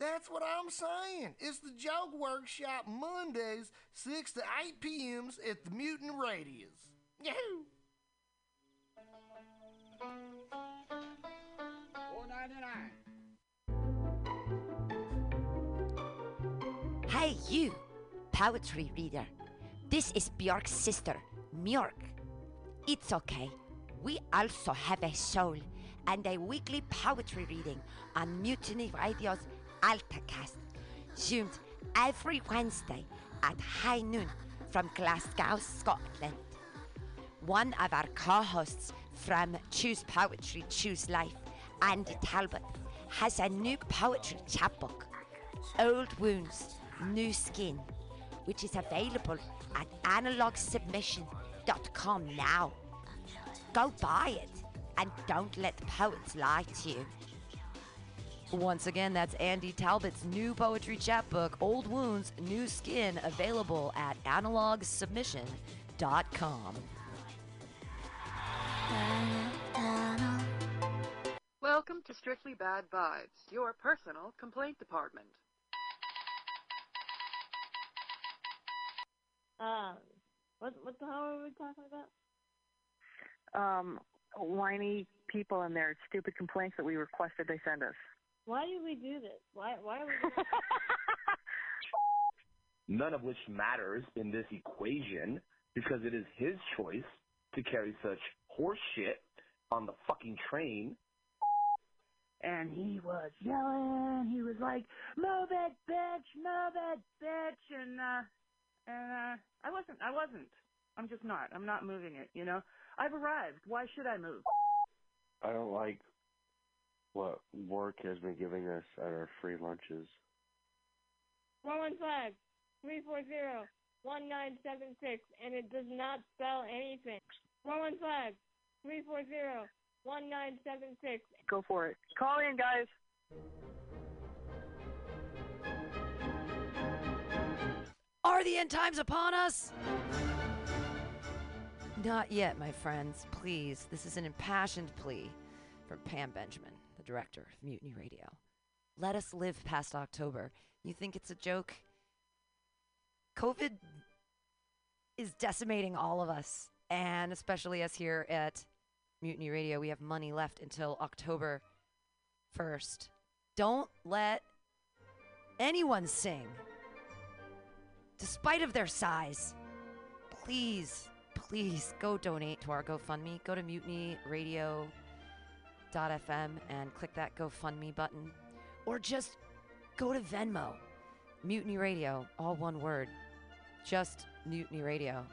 That's what I'm saying. It's the Joke Workshop Mondays, 6 to 8 p.m. at the Mutant Radius. Yahoo! $4.99. Hey you, poetry reader. This is Bjork's sister, Mjork. It's okay. We also have a soul and a weekly poetry reading on Mutiny Radio's AltaCast, zoomed every Wednesday at high noon from Glasgow, Scotland. One of our co-hosts from Choose Poetry, Choose Life, Andy Talbot, has a new poetry chapbook, Old Wounds, New Skin, which is available at analogsubmission.com now. Go buy it and don't let the poets lie to you. Once again, that's Andy Talbot's new poetry chapbook, Old Wounds, New Skin, available at analogsubmission.com. Welcome to Strictly Bad Vibes, your personal complaint department. What the hell are we talking about? Whiny people and their stupid complaints that we requested they send us. Why did we do this? Why are we doing this? None of which matters in this equation because it is his choice to carry such horse shit on the fucking train. And he was yelling. He was like, move it, bitch, move it, bitch. And I wasn't. I'm just not. I'm not moving it, you know. I've arrived. Why should I move? I don't like what work has been giving us at our free lunches. 115-340-1976, and it does not spell anything. 115-340-1976. Go for it. Call in, guys. Are the end times upon us? Not yet, my friends. Please, this is an impassioned plea from Pam Benjamin, director of Mutiny Radio. Let us live past October. You think it's a joke? COVID is decimating all of us, and especially us here at Mutiny Radio. We have money left until October 1st. Don't let anyone sing, despite of their size. Please, please go donate to our GoFundMe. Go to Mutiny Radio .fm and click that GoFundMe button, or just go to Venmo, Mutiny Radio, all one word, just Mutiny Radio.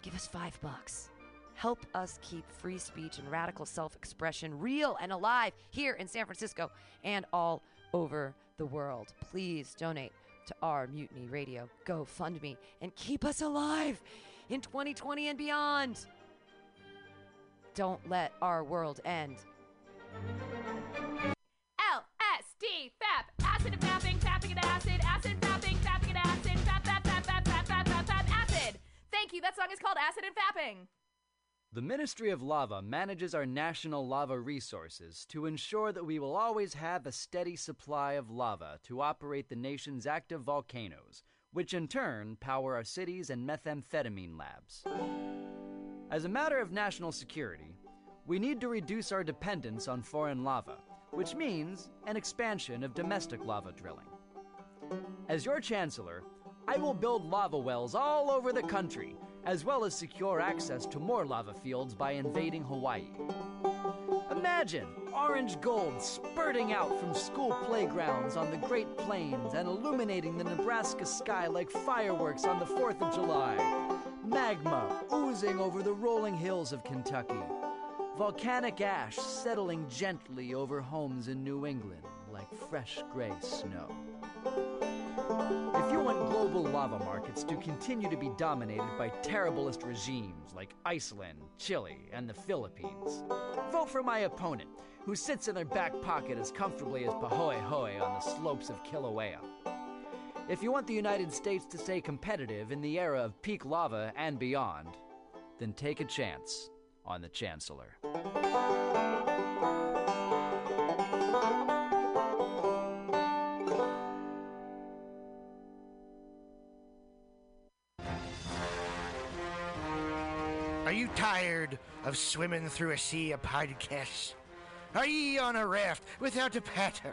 Give us $5. Help us keep free speech and radical self-expression real and alive here in San Francisco and all over the world. Please donate to our Mutiny Radio GoFundMe and keep us alive in 2020 and beyond. Don't let our world end. LSD, FAP, acid and fapping, fapping and acid, acid and fapping, fapping and acid, fap, fap, fap, fap, fap, fap, fap, fap, acid. Thank you. That song is called Acid and Fapping. The Ministry of Lava manages our national lava resources to ensure that we will always have a steady supply of lava to operate the nation's active volcanoes, which in turn power our cities and methamphetamine labs. As a matter of national security, we need to reduce our dependence on foreign lava, which means an expansion of domestic lava drilling. As your chancellor, I will build lava wells all over the country, as well as secure access to more lava fields by invading Hawaii. Imagine orange gold spurting out from school playgrounds on the Great Plains and illuminating the Nebraska sky like fireworks on the 4th of July. Magma oozing over the rolling hills of Kentucky. Volcanic ash settling gently over homes in New England like fresh gray snow. If you want global lava markets to continue to be dominated by terriblest regimes like Iceland, Chile, and the Philippines, vote for my opponent, who sits in their back pocket as comfortably as Pahoehoe on the slopes of Kilauea. If you want the United States to stay competitive in the era of peak lava and beyond, then take a chance on the chancellor. Are you tired of swimming through a sea of podcasts? Are ye on a raft without a paddle?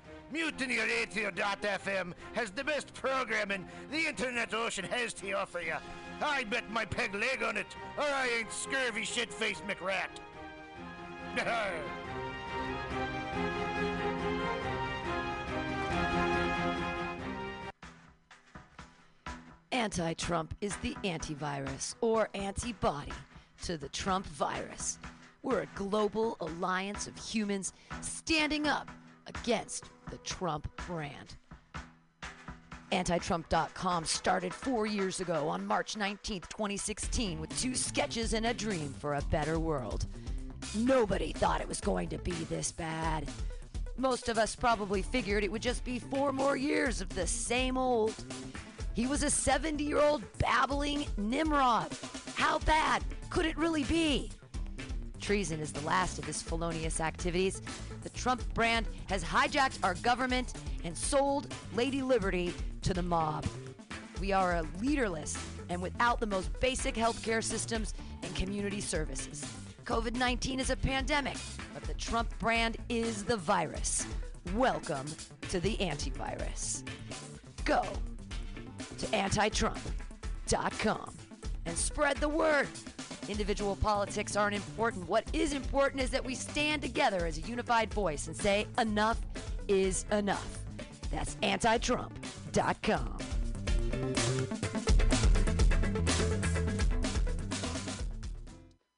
MutinyRadio.fm has the best programming the Internet Ocean has to offer you. I bet my peg leg on it, or I ain't Scurvy Shit-Faced McRat. Anti-Trump is the antivirus, or antibody, to the Trump virus. We're a global alliance of humans standing up against the Trump brand. Antitrump.com started 4 years ago on March 19th, 2016, with 2 sketches and a dream for a better world. Nobody thought it was going to be this bad. Most of us probably figured it would just be 4 more years of the same old. He was a 70-year-old babbling Nimrod. How bad could it really be? Treason is the last of his felonious activities. The Trump brand has hijacked our government and sold Lady Liberty to the mob. We are a leaderless and without the most basic healthcare systems and community services. COVID-19 is a pandemic, but the Trump brand is the virus. Welcome to the antivirus. Go to antitrump.com and spread the word. Individual politics aren't important. What is important is that we stand together as a unified voice and say enough is enough. That's antitrump.com.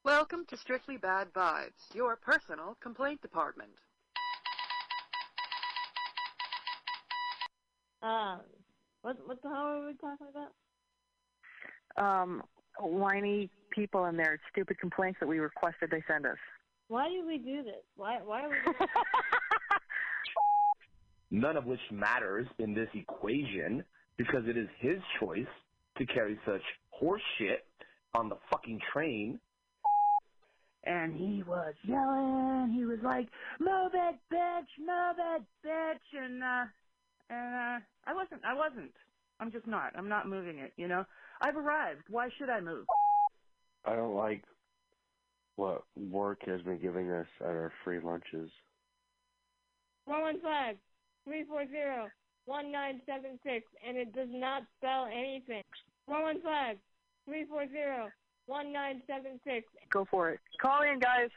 Welcome to Strictly Bad Vibes, your personal complaint department. What the hell are we talking about? Whiny people and their stupid complaints that we requested they send us. Why did we do this? Why are we doing this? None of which matters in this equation, because it is his choice to carry such horse shit on the fucking train. And he was yelling. He was like, move it, bitch, move it, bitch. And I wasn't. I'm just not. I'm not moving it, you know? I've arrived. Why should I move? I don't like what work has been giving us at our free lunches. 115-340-1976, and it does not spell anything. 115 340-1976. Go for it. Call in, guys.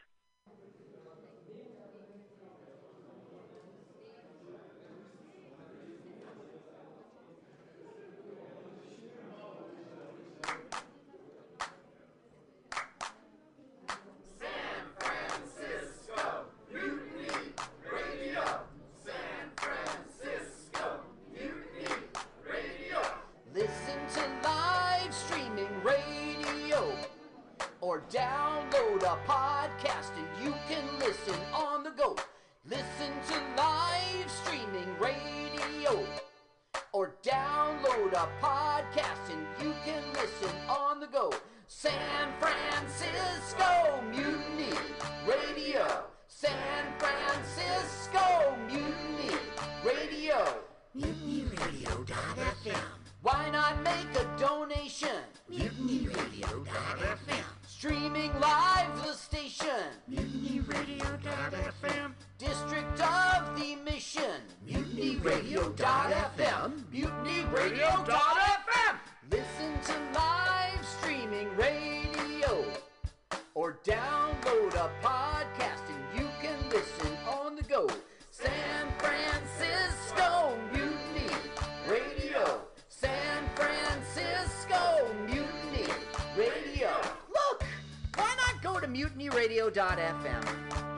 Or download a podcast and you can listen on the go. Listen to live streaming radio. Or download a podcast and you can listen on the go. San Francisco Mutiny Radio. San Francisco Mutiny Radio. MutinyRadio.fm. Why not make a donation? MutinyRadio.fm. Streaming live the station, MutinyRadio.fm. District of the Mission, MutinyRadio.fm. MutinyRadio.fm. Listen to live streaming radio or download a podcast and you can listen on the go. San Francisco Mutiny Radio. San Francisco Mutiny Radio. Go to MutinyRadio.fm,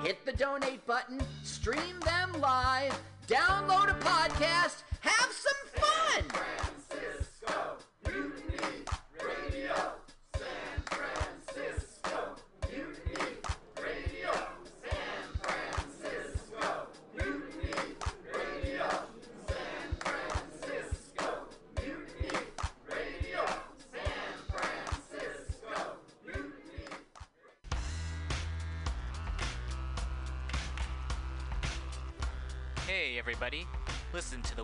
hit the donate button, stream them live, download a podcast, have some fun! San Francisco Mutiny Radio. San Francisco Mutiny Radio. San Francisco Mutiny Radio. San Francisco Mutiny Radio. San Francisco Mutiny. Hey everybody, listen to the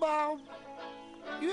Bob, you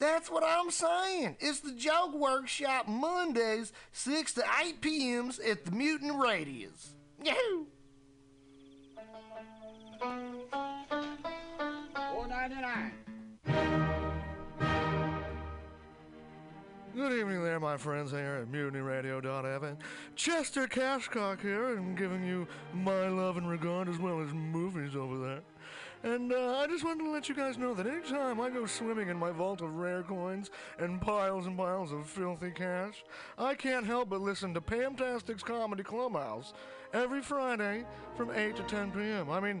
That's what I'm saying. It's the Joke Workshop Mondays, 6 to 8 p.m. at the Mutant Radius. Yahoo! 499. Good evening there, my friends here at MutinyRadio.fm. Chester Cashcock here, and giving you my love and regard as well as movies over there. And I just wanted to let you guys know that anytime I go swimming in my vault of rare coins and piles of filthy cash, I can't help but listen to Pamtastic's Comedy Clubhouse every Friday from 8 to 10 p.m. I mean,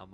I'm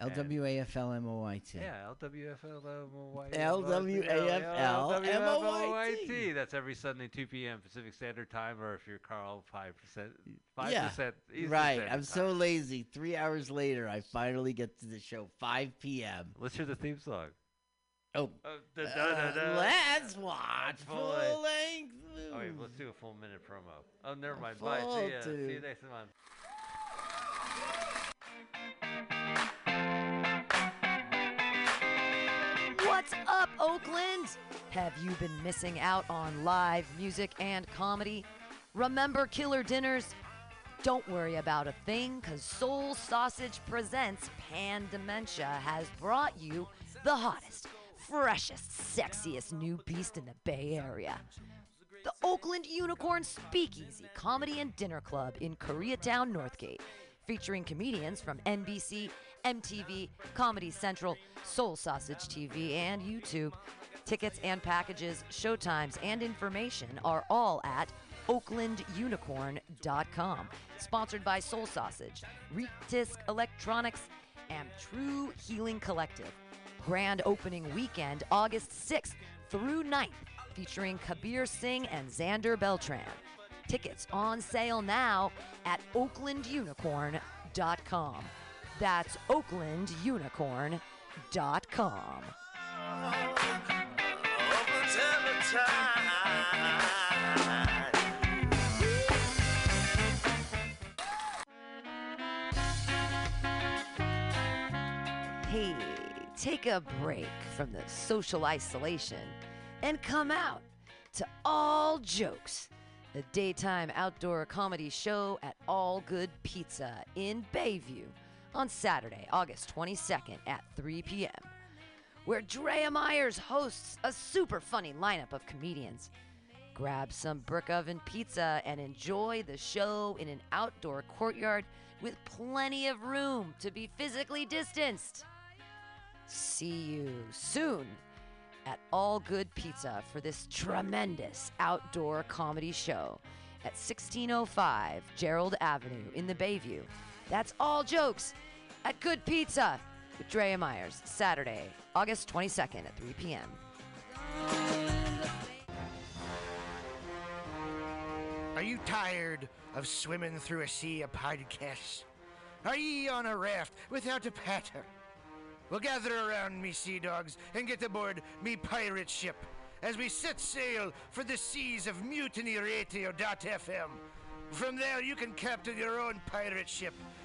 LWAFLMOYT. Yeah, LWAFLMOYT. LWAFLMOYT. That's every Sunday, 2 p.m. Pacific Standard Time, or if you're Carl, 5%. 5% Eastern Standard Time. I'm so lazy. 3 hours later, I finally get to the show, 5 p.m. Let's hear the theme song. Oh. Let's watch full-length movies. Oh, wait, let's do a full-minute promo. Oh, never mind. Bye. See you next month. What's up, Oakland? Have you been missing out on live music and comedy? Remember killer dinners? Don't worry about a thing, because Soul Sausage Presents Pan Dementia has brought you the hottest, freshest, sexiest new beast in the Bay Area. The Oakland Unicorn Speakeasy Comedy and Dinner Club in Koreatown, Northgate. Featuring comedians from NBC, MTV, Comedy Central, Soul Sausage TV, and YouTube. Tickets and packages, showtimes, and information are all at oaklandunicorn.com. Sponsored by Soul Sausage, Reetisk Electronics, and True Healing Collective. Grand opening weekend, August 6th through 9th, featuring Kabir Singh and Xander Beltran. Tickets on sale now at oaklandunicorn.com. That's oaklandunicorn.com. Hey, take a break from the social isolation and come out to All Jokes, the daytime outdoor comedy show at All Good Pizza in Bayview on Saturday, August 22nd at 3 p.m., where Drea Myers hosts a super funny lineup of comedians. Grab some brick oven pizza and enjoy the show in an outdoor courtyard with plenty of room to be physically distanced. See you soon at All Good Pizza for this tremendous outdoor comedy show at 1605 Gerald Avenue in the Bayview. That's All Jokes at Good Pizza with Drea Myers, Saturday, August 22nd at 3 p.m. Are you tired of swimming through a sea of podcasts? Are ye on a raft without a paddle? Well, gather around, me sea dogs, and get aboard me pirate ship as we set sail for the seas of MutinyRadio.fm. From there, you can captain your own pirate ship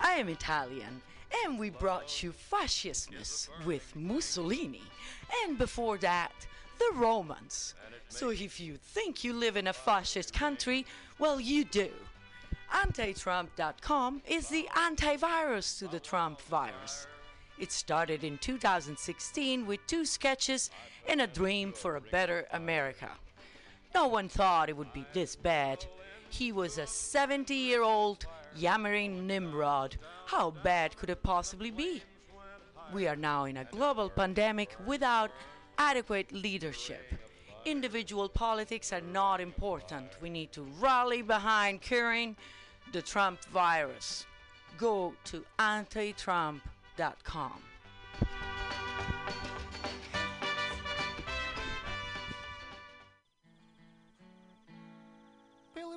I am Italian. And we brought you fascismus with Mussolini, and before that, the Romans. So if you think you live in a fascist country, well, you do. Antitrump.com is the antivirus to the Trump virus. It started in 2016 with 2 sketches and a dream for a better America. No one thought it would be this bad. He was a 70-year-old yammering Nimrod. How bad could it possibly be? We are now in a global pandemic without adequate leadership. Individual politics are not important. We need to rally behind curing the Trump virus. Go to antitrump.com. Billy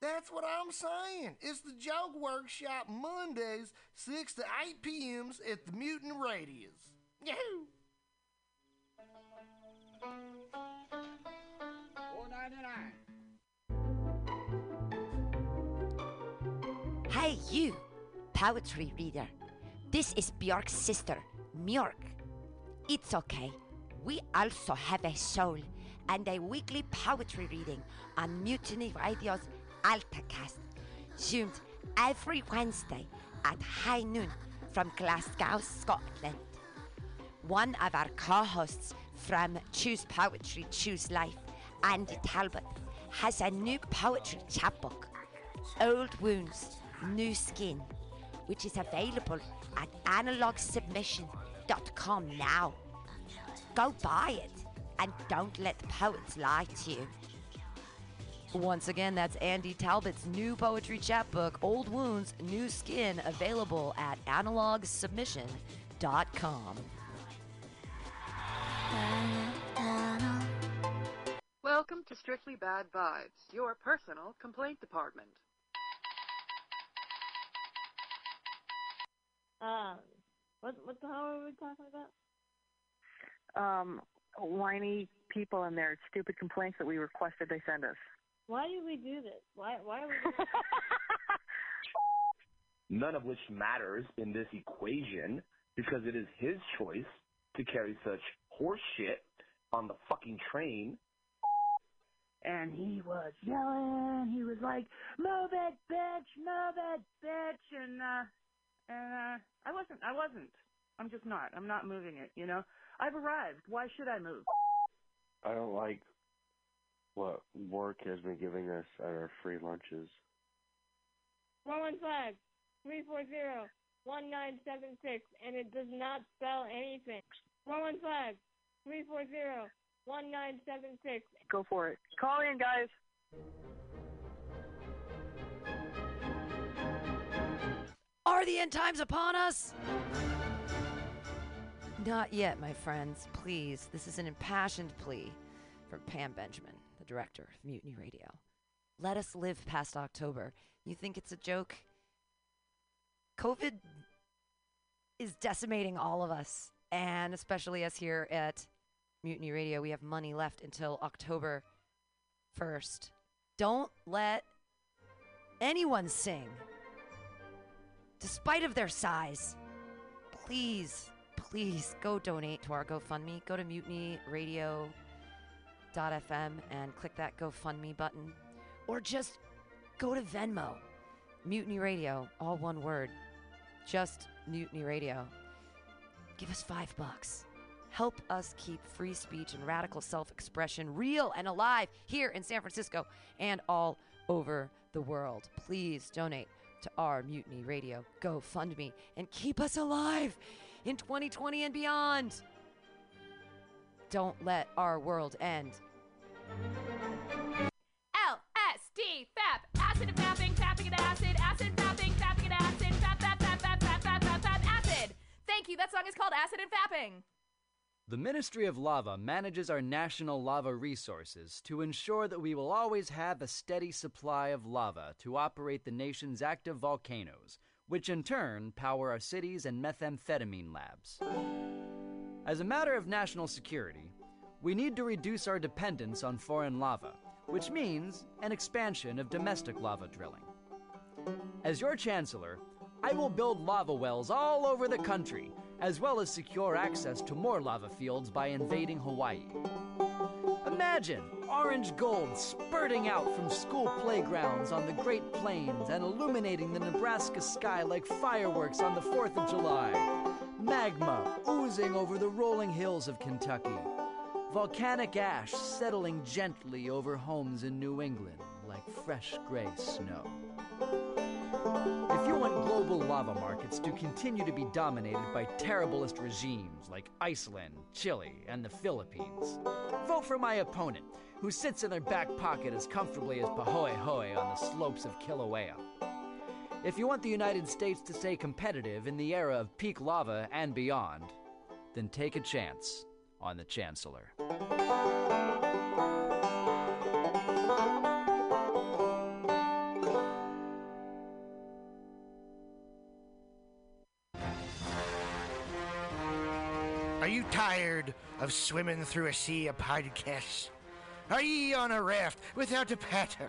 That's what I'm saying. It's the Joke Workshop Mondays, 6 to 8 p.m. at the Mutant Radius. Yahoo! 4.99. Hey you, poetry reader. This is Bjork's sister, Mjork. It's okay. We also have a soul and a weekly poetry reading on Mutiny Radio's AltaCast, zoomed every Wednesday at high noon from Glasgow, Scotland. One of our co-hosts from Choose Poetry, Choose Life, Andy Talbot, has a new poetry chapbook, Old Wounds, New Skin, which is available at analogsubmission.com now. Go buy it and don't let the poets lie to you. Once again, that's Andy Talbot's new poetry chapbook, Old Wounds, New Skin, available at analogsubmission.com. Welcome to Strictly Bad Vibes, your personal complaint department. What the hell are we talking about? Whiny people and their stupid complaints that we requested they send us. Why do we do this? Why are we doing this? None of which matters in this equation because it is his choice to carry such horse shit on the fucking train. And he was yelling. He was like, "Move it, bitch! Move it, bitch!" And I wasn't. I'm just not. I'm not moving it. You know. I've arrived. Why should I move? I don't like what work has been giving us at our free lunches. 115-340-1976, and it does not spell anything. 115-340-1976. Go for it. Call in, guys. Are the end times upon us? Not yet, my friends. Please. This is an impassioned plea from Pam Benjamin, the director of Mutiny Radio. Let us live past October. You think it's a joke? COVID is decimating all of us, and especially us here at Mutiny Radio. We have money left until October 1st. Don't let anyone sing, despite of their size. Please, please go donate to our GoFundMe. Go to mutinyradio.fm and click that GoFundMe button, or just go to Venmo. Mutiny Radio, all one word. Just Mutiny Radio. Give us $5. Help us keep free speech and radical self-expression real and alive here in San Francisco and all over the world. Please donate to our Mutiny Radio GoFundMe and keep us alive in 2020 and beyond. Don't let our world end. LSD, FAP, acid and fapping, fapping and acid, acid fapping, fapping and acid, fap, fap, fap, fap, fap, fap, fap, fap, acid. Thank you. That song is called Acid and Fapping. The Ministry of Lava manages our national lava resources to ensure that we will always have a steady supply of lava to operate the nation's active volcanoes, which in turn power our cities and methamphetamine labs. As a matter of national security, we need to reduce our dependence on foreign lava, which means an expansion of domestic lava drilling. As your chancellor, I will build lava wells all over the country, as well as secure access to more lava fields by invading Hawaii. Imagine orange gold spurting out from school playgrounds on the Great Plains and illuminating the Nebraska sky like fireworks on the 4th of July. Magma oozing over the rolling hills of Kentucky. Volcanic ash settling gently over homes in New England like fresh gray snow. If you want global lava markets to continue to be dominated by terriblest regimes like Iceland, Chile, and the Philippines, vote for my opponent, who sits in their back pocket as comfortably as Pahoehoe on the slopes of Kilauea. If you want the United States to stay competitive in the era of peak lava and beyond, then take a chance on the chancellor. Are you tired of swimming through a sea of podcasts? Are ye on a raft without a paddle?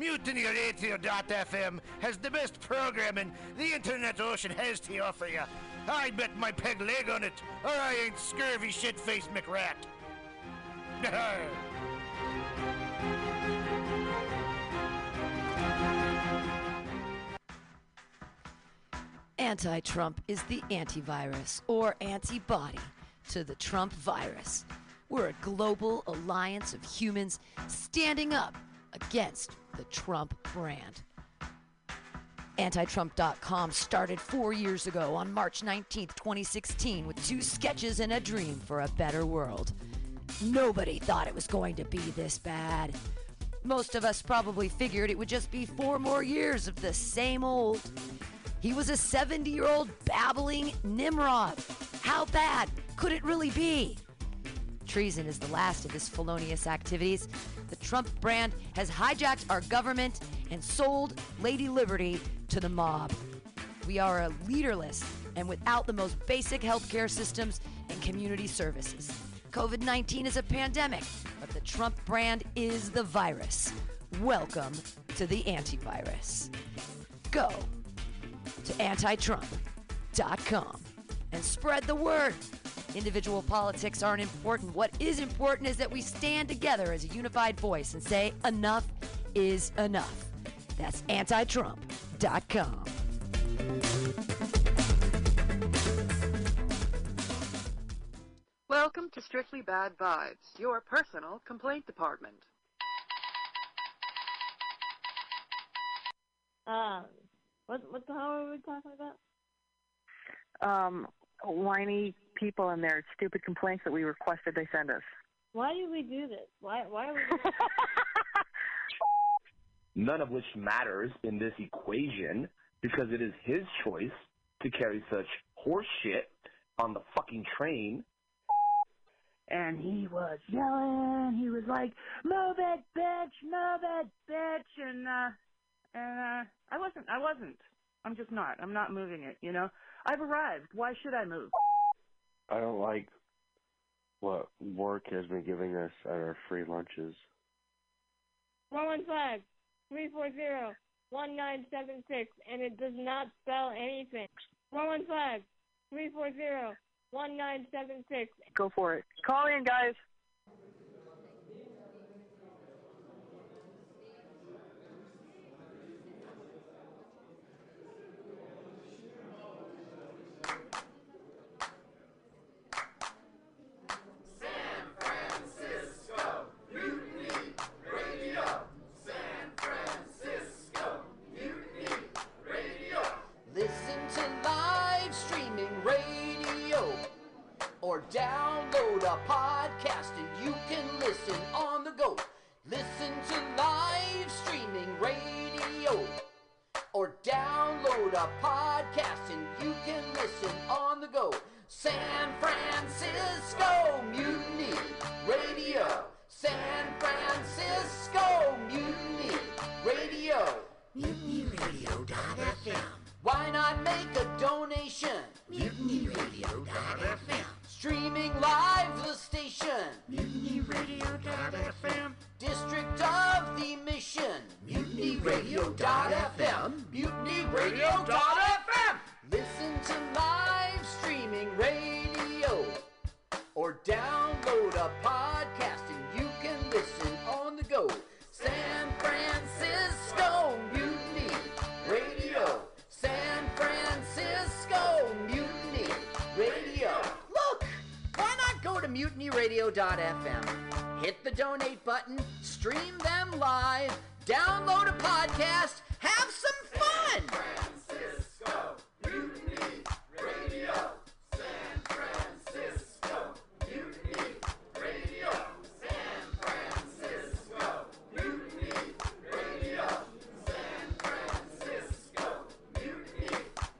MutinyRadio.fm has the best programming the Internet Ocean has to offer you. I bet my peg leg on it, or I ain't scurvy shit-faced McRat. Anti-Trump is the antivirus, or antibody, to the Trump virus. We're a global alliance of humans standing up against the Trump brand. Antitrump.com started 4 years ago on March 19th, 2016 with 2 sketches and a dream for a better world. Nobody thought it was going to be this bad. Most of us probably figured it would just be 4 more years of the same old. He was a 70-year-old babbling Nimrod. How bad could it really be? Treason is the last of his felonious activities. The Trump brand has hijacked our government and sold Lady Liberty to the mob. We are a leaderless and without the most basic healthcare systems and community services. COVID-19 is a pandemic, but the Trump brand is the virus. Welcome to the antivirus. Go to antitrump.com and spread the word. Individual politics aren't important. What is important is that we stand together as a unified voice and say enough is enough. That's antitrump.com. Welcome to Strictly Bad Vibes, your personal complaint department. What the hell are we talking about? Whiny people and their stupid complaints that we requested they send us. Why did we do this? Why are we doing this? None of which matters in this equation because it is his choice to carry such horse shit on the fucking train. And he was yelling. He was like, move it, bitch, move it, bitch. And I wasn't. I'm just not. I'm not moving it, you know. I've arrived. Why should I move? I don't like what work has been giving us at our free lunches. 115-340-1976, and it does not spell anything. 115-340-1976. Go for it. Call in, guys. Download a podcast and you can listen on the go. Listen to live streaming radio or download a podcast and you can listen on the go. San Francisco Mutiny Radio. San Francisco Mutiny Radio. MutinyRadio.fm. Why not make a donation? MutinyRadio.fm. Streaming live the station, MutinyRadio.fm. District of the Mission, MutinyRadio.fm. MutinyRadio.fm. Listen to live streaming radio or download a podcast and you can listen on the go. San Francisco Mutiny Radio. San Francisco Mutiny Radio. Go to MutinyRadio.fm, hit the donate button, stream them live, download a podcast, have some fun! San Francisco Mutiny Radio. San Francisco Mutiny Radio. San Francisco Mutiny Radio. San Francisco Mutiny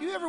You ever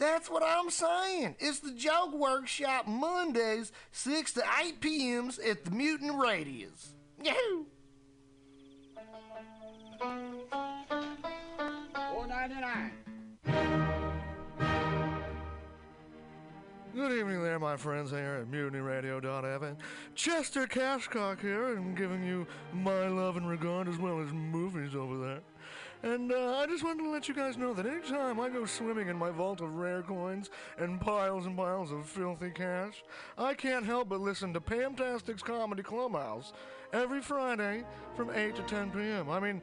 That's what I'm saying. It's the Joke Workshop Mondays, 6 to 8 p.m. at the Mutant Radius. Yahoo! 499. Good evening there, my friends here at MutinyRadio.fm. Chester Cashcock here, and giving you my love and regard as well as movies over there. And I just wanted to let you guys know that anytime I go swimming in my vault of rare coins and piles of filthy cash, I can't help but listen to Pamtastic's Comedy Clubhouse every Friday from 8 to 10 p.m. I mean,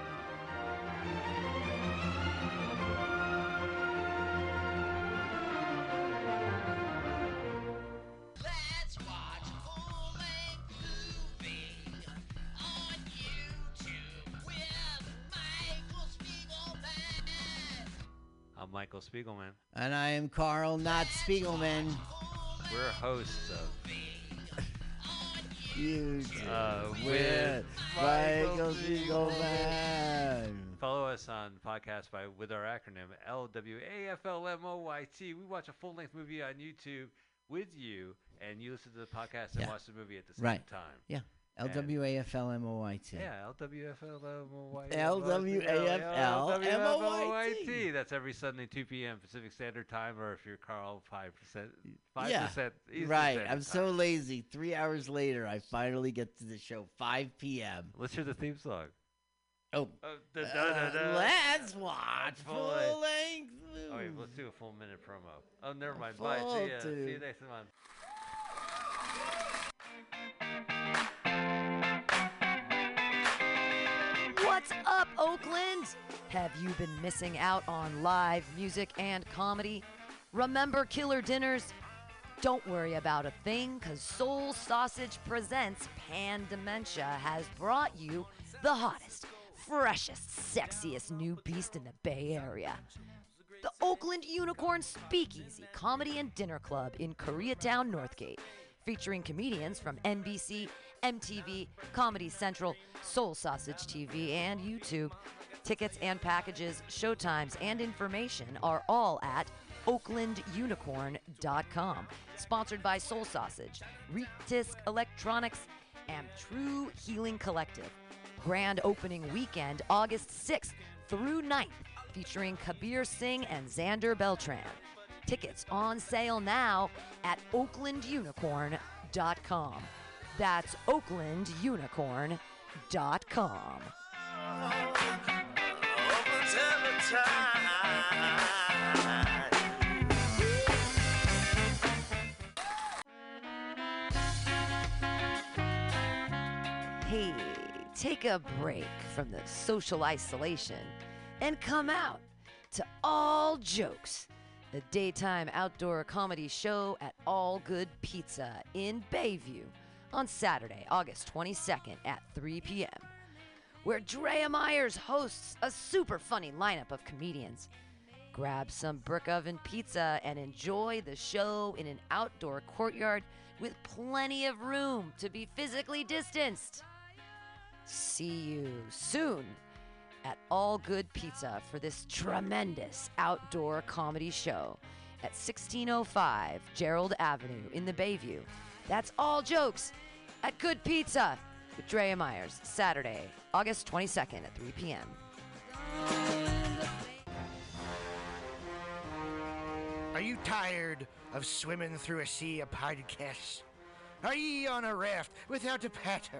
Michael Spiegelman. And I am Carl, not Spiegelman. We're hosts of You With Michael Spiegelman. Follow us on podcast by with our acronym LWAFLMOYT. We watch a full-length movie on YouTube with you, and you listen to the podcast and watch the movie at the same time. Yeah. LWAFLMOYT. Yeah, LWAFLMOYT. LWAFLMOYT. That's every Sunday, 2 p.m. Pacific Standard Time, or if you're Carl, 5%. 5%. Yeah, right. I'm so lazy. 3 hours later, I finally get to the show, 5 p.m. Let's hear the theme song. Oh. Let's watch full-length movies. Oh, wait, let's do a full-minute promo. Oh, never mind. Bye. See you next month. What's up, Oakland? Have you been missing out on live music and comedy? Remember killer dinners? Don't worry about a thing, because Soul Sausage Presents Pan Dementia has brought you the hottest, freshest, sexiest new beast in the Bay Area. The Oakland Unicorn Speakeasy Comedy and Dinner Club in Koreatown, Northgate, featuring comedians from NBC, MTV, Comedy Central, Soul Sausage TV, and YouTube. Tickets and packages, showtimes, and information are all at oaklandunicorn.com. Sponsored by Soul Sausage, Reetisk Electronics, and True Healing Collective. Grand opening weekend, August 6th through 9th, featuring Kabir Singh and Xander Beltran. Tickets on sale now at oaklandunicorn.com. That's oaklandunicorn.com. Hey, take a break from the social isolation and come out to All Jokes, the daytime outdoor comedy show at All Good Pizza in Bayview on Saturday, August 22nd at 3 p.m., where Drea Myers hosts a super funny lineup of comedians. Grab some brick oven pizza and enjoy the show in an outdoor courtyard with plenty of room to be physically distanced. See you soon at All Good Pizza for this tremendous outdoor comedy show at 1605 Gerald Avenue in the Bayview. That's all jokes at Good Pizza with Drea Myers, Saturday, August 22nd at 3 p.m. Are you tired of swimming through a sea of podcasts? Are ye on a raft without a paddle?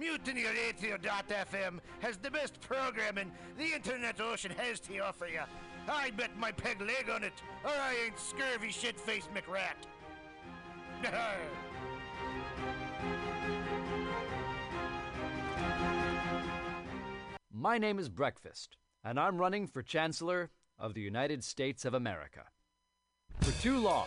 MutinyRadio.fm has the best programming the Internet Ocean has to offer you. I bet my peg leg on it, or I ain't scurvy shit-faced McRat. My name is Breakfast, and I'm running for Chancellor of the United States of America. For too long,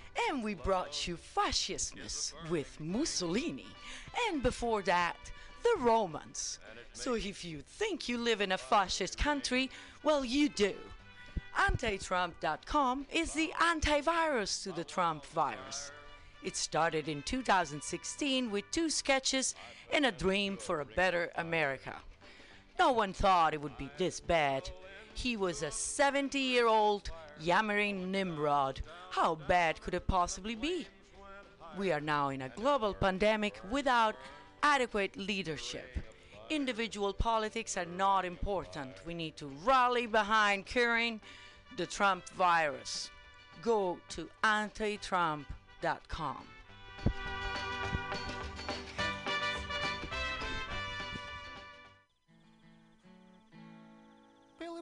And we brought you fascismus with Mussolini, and before that, the Romans. So if you think you live in a fascist country, well, you do. Antitrump.com is the antivirus to the Trump virus. It started in 2016 with 2 sketches and a dream for a better America. No one thought it would be this bad. He was a 70-year-old yammering Nimrod. How bad could it possibly be? We are now in a global pandemic without adequate leadership. Individual politics are not important. We need to rally behind curing the Trump virus. Go to antitrump.com. Billy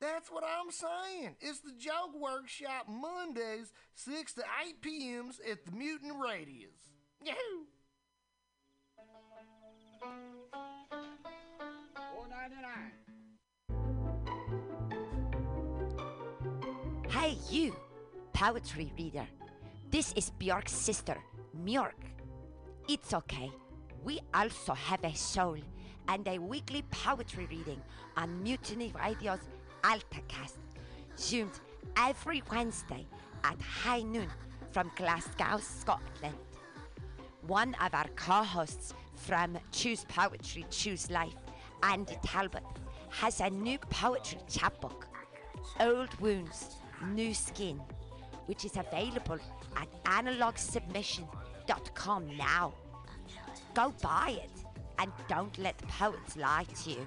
That's what I'm saying. It's the Joke Workshop Mondays, 6 to 8 p.m. at the Mutant Radius. Yahoo! $4.99. Hey, you, poetry reader. This is Bjork's sister, Mjork. It's okay. We also have a soul, and a weekly poetry reading on Mutiny Radio's AltaCast, zoomed every Wednesday at high noon from Glasgow, Scotland. One of our co-hosts from Choose Poetry, Choose Life, Andy Talbot, has a new poetry chapbook, Old Wounds, New Skin, which is available at analogsubmission.com now. Go buy it and don't let the poets lie to you.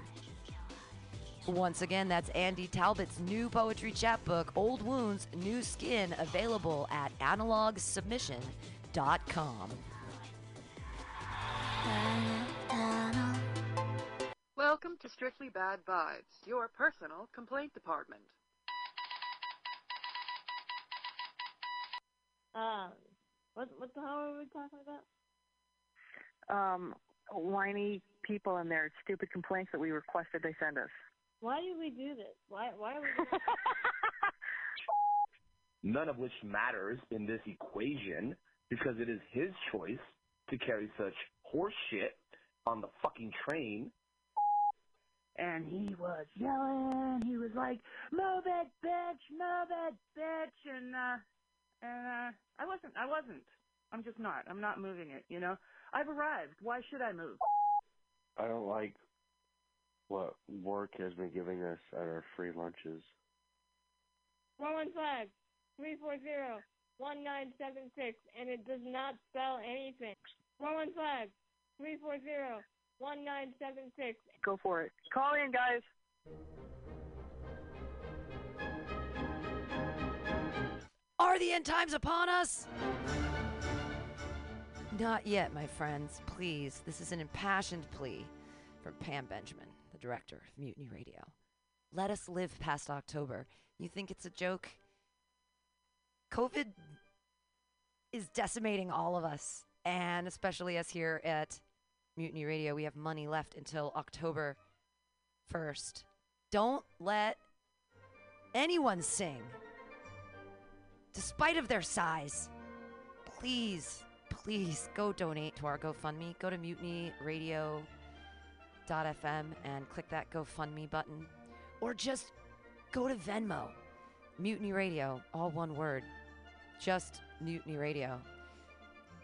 Once again, that's Andy Talbot's new poetry chapbook, Old Wounds, New Skin, available at analogsubmission.com. Welcome to Strictly Bad Vibes, your personal complaint department. What the hell are we talking about? Whiny people and their stupid complaints that we requested they send us. Why did we do this? Why are we doing this? None of which matters in this equation because it is his choice to carry such horse shit on the fucking train. And he was yelling. He was like, "Move it, bitch! Move it, bitch!" And I wasn't. I'm just not. I'm not moving it. You know. I've arrived. Why should I move? I don't like what work has been giving us at our free lunches. 115-340-1976, and it does not spell anything. 115-340-1976. Go for it. Call in, guys. Are the end times upon us? Not yet, my friends. Please. This is an impassioned plea from Pam Benjamin, the director of Mutiny Radio. Let us live past October. You think it's a joke? COVID is decimating all of us, and especially us here at Mutiny Radio. We have money left until October 1st. Don't let anyone sing, despite of their size. Please, please go donate to our GoFundMe. Go to mutinyradio.fm and click that GoFundMe button, or just go to Venmo. Mutiny Radio, all one word. Just Mutiny Radio.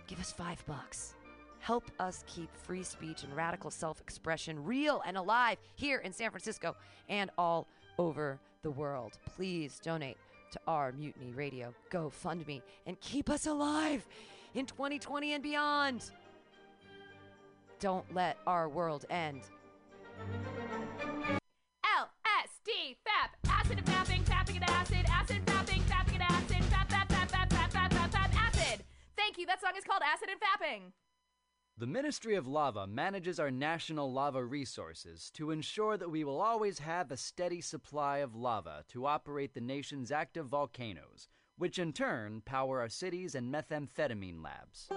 Give us $5. Help us keep free speech and radical self-expression real and alive here in San Francisco and all over the world. Please donate to our Mutiny Radio GoFundMe and keep us alive in 2020 and beyond. Don't let our world end. LSD, FAP, acid and fapping, fapping and acid, acid and fapping, fapping and acid, fap, fap, fap, fap, fap, fap, fap, fap, acid. Thank you. That song is called Acid and Fapping. The Ministry of Lava manages our national lava resources to ensure that we will always have a steady supply of lava to operate the nation's active volcanoes, which in turn power our cities and methamphetamine labs.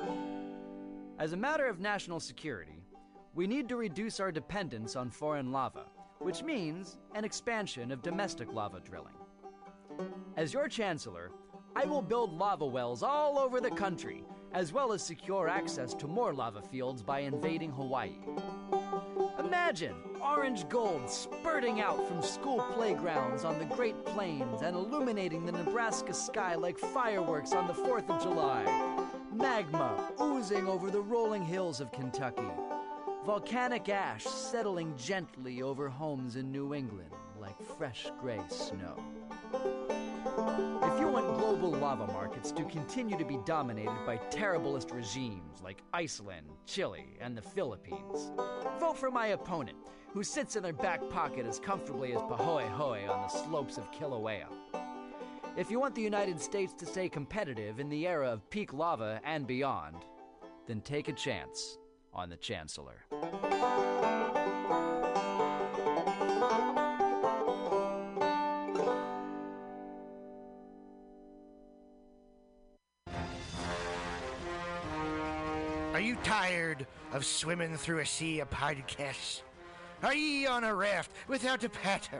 As a matter of national security, we need to reduce our dependence on foreign lava, which means an expansion of domestic lava drilling. As your chancellor, I will build lava wells all over the country, as well as secure access to more lava fields by invading Hawaii. Imagine orange gold spurting out from school playgrounds on the Great Plains and illuminating the Nebraska sky like fireworks on the 4th of July. Magma oozing over the rolling hills of Kentucky. Volcanic ash settling gently over homes in New England like fresh gray snow. If you want global lava markets to continue to be dominated by terriblest regimes like Iceland, Chile, and the Philippines, vote for my opponent, who sits in their back pocket as comfortably as Pahoehoe on the slopes of Kilauea. If you want the United States to stay competitive in the era of peak lava and beyond, then take a chance on the Chancellor. Are you tired of swimming through a sea of podcasts? Are ye on a raft without a paddle?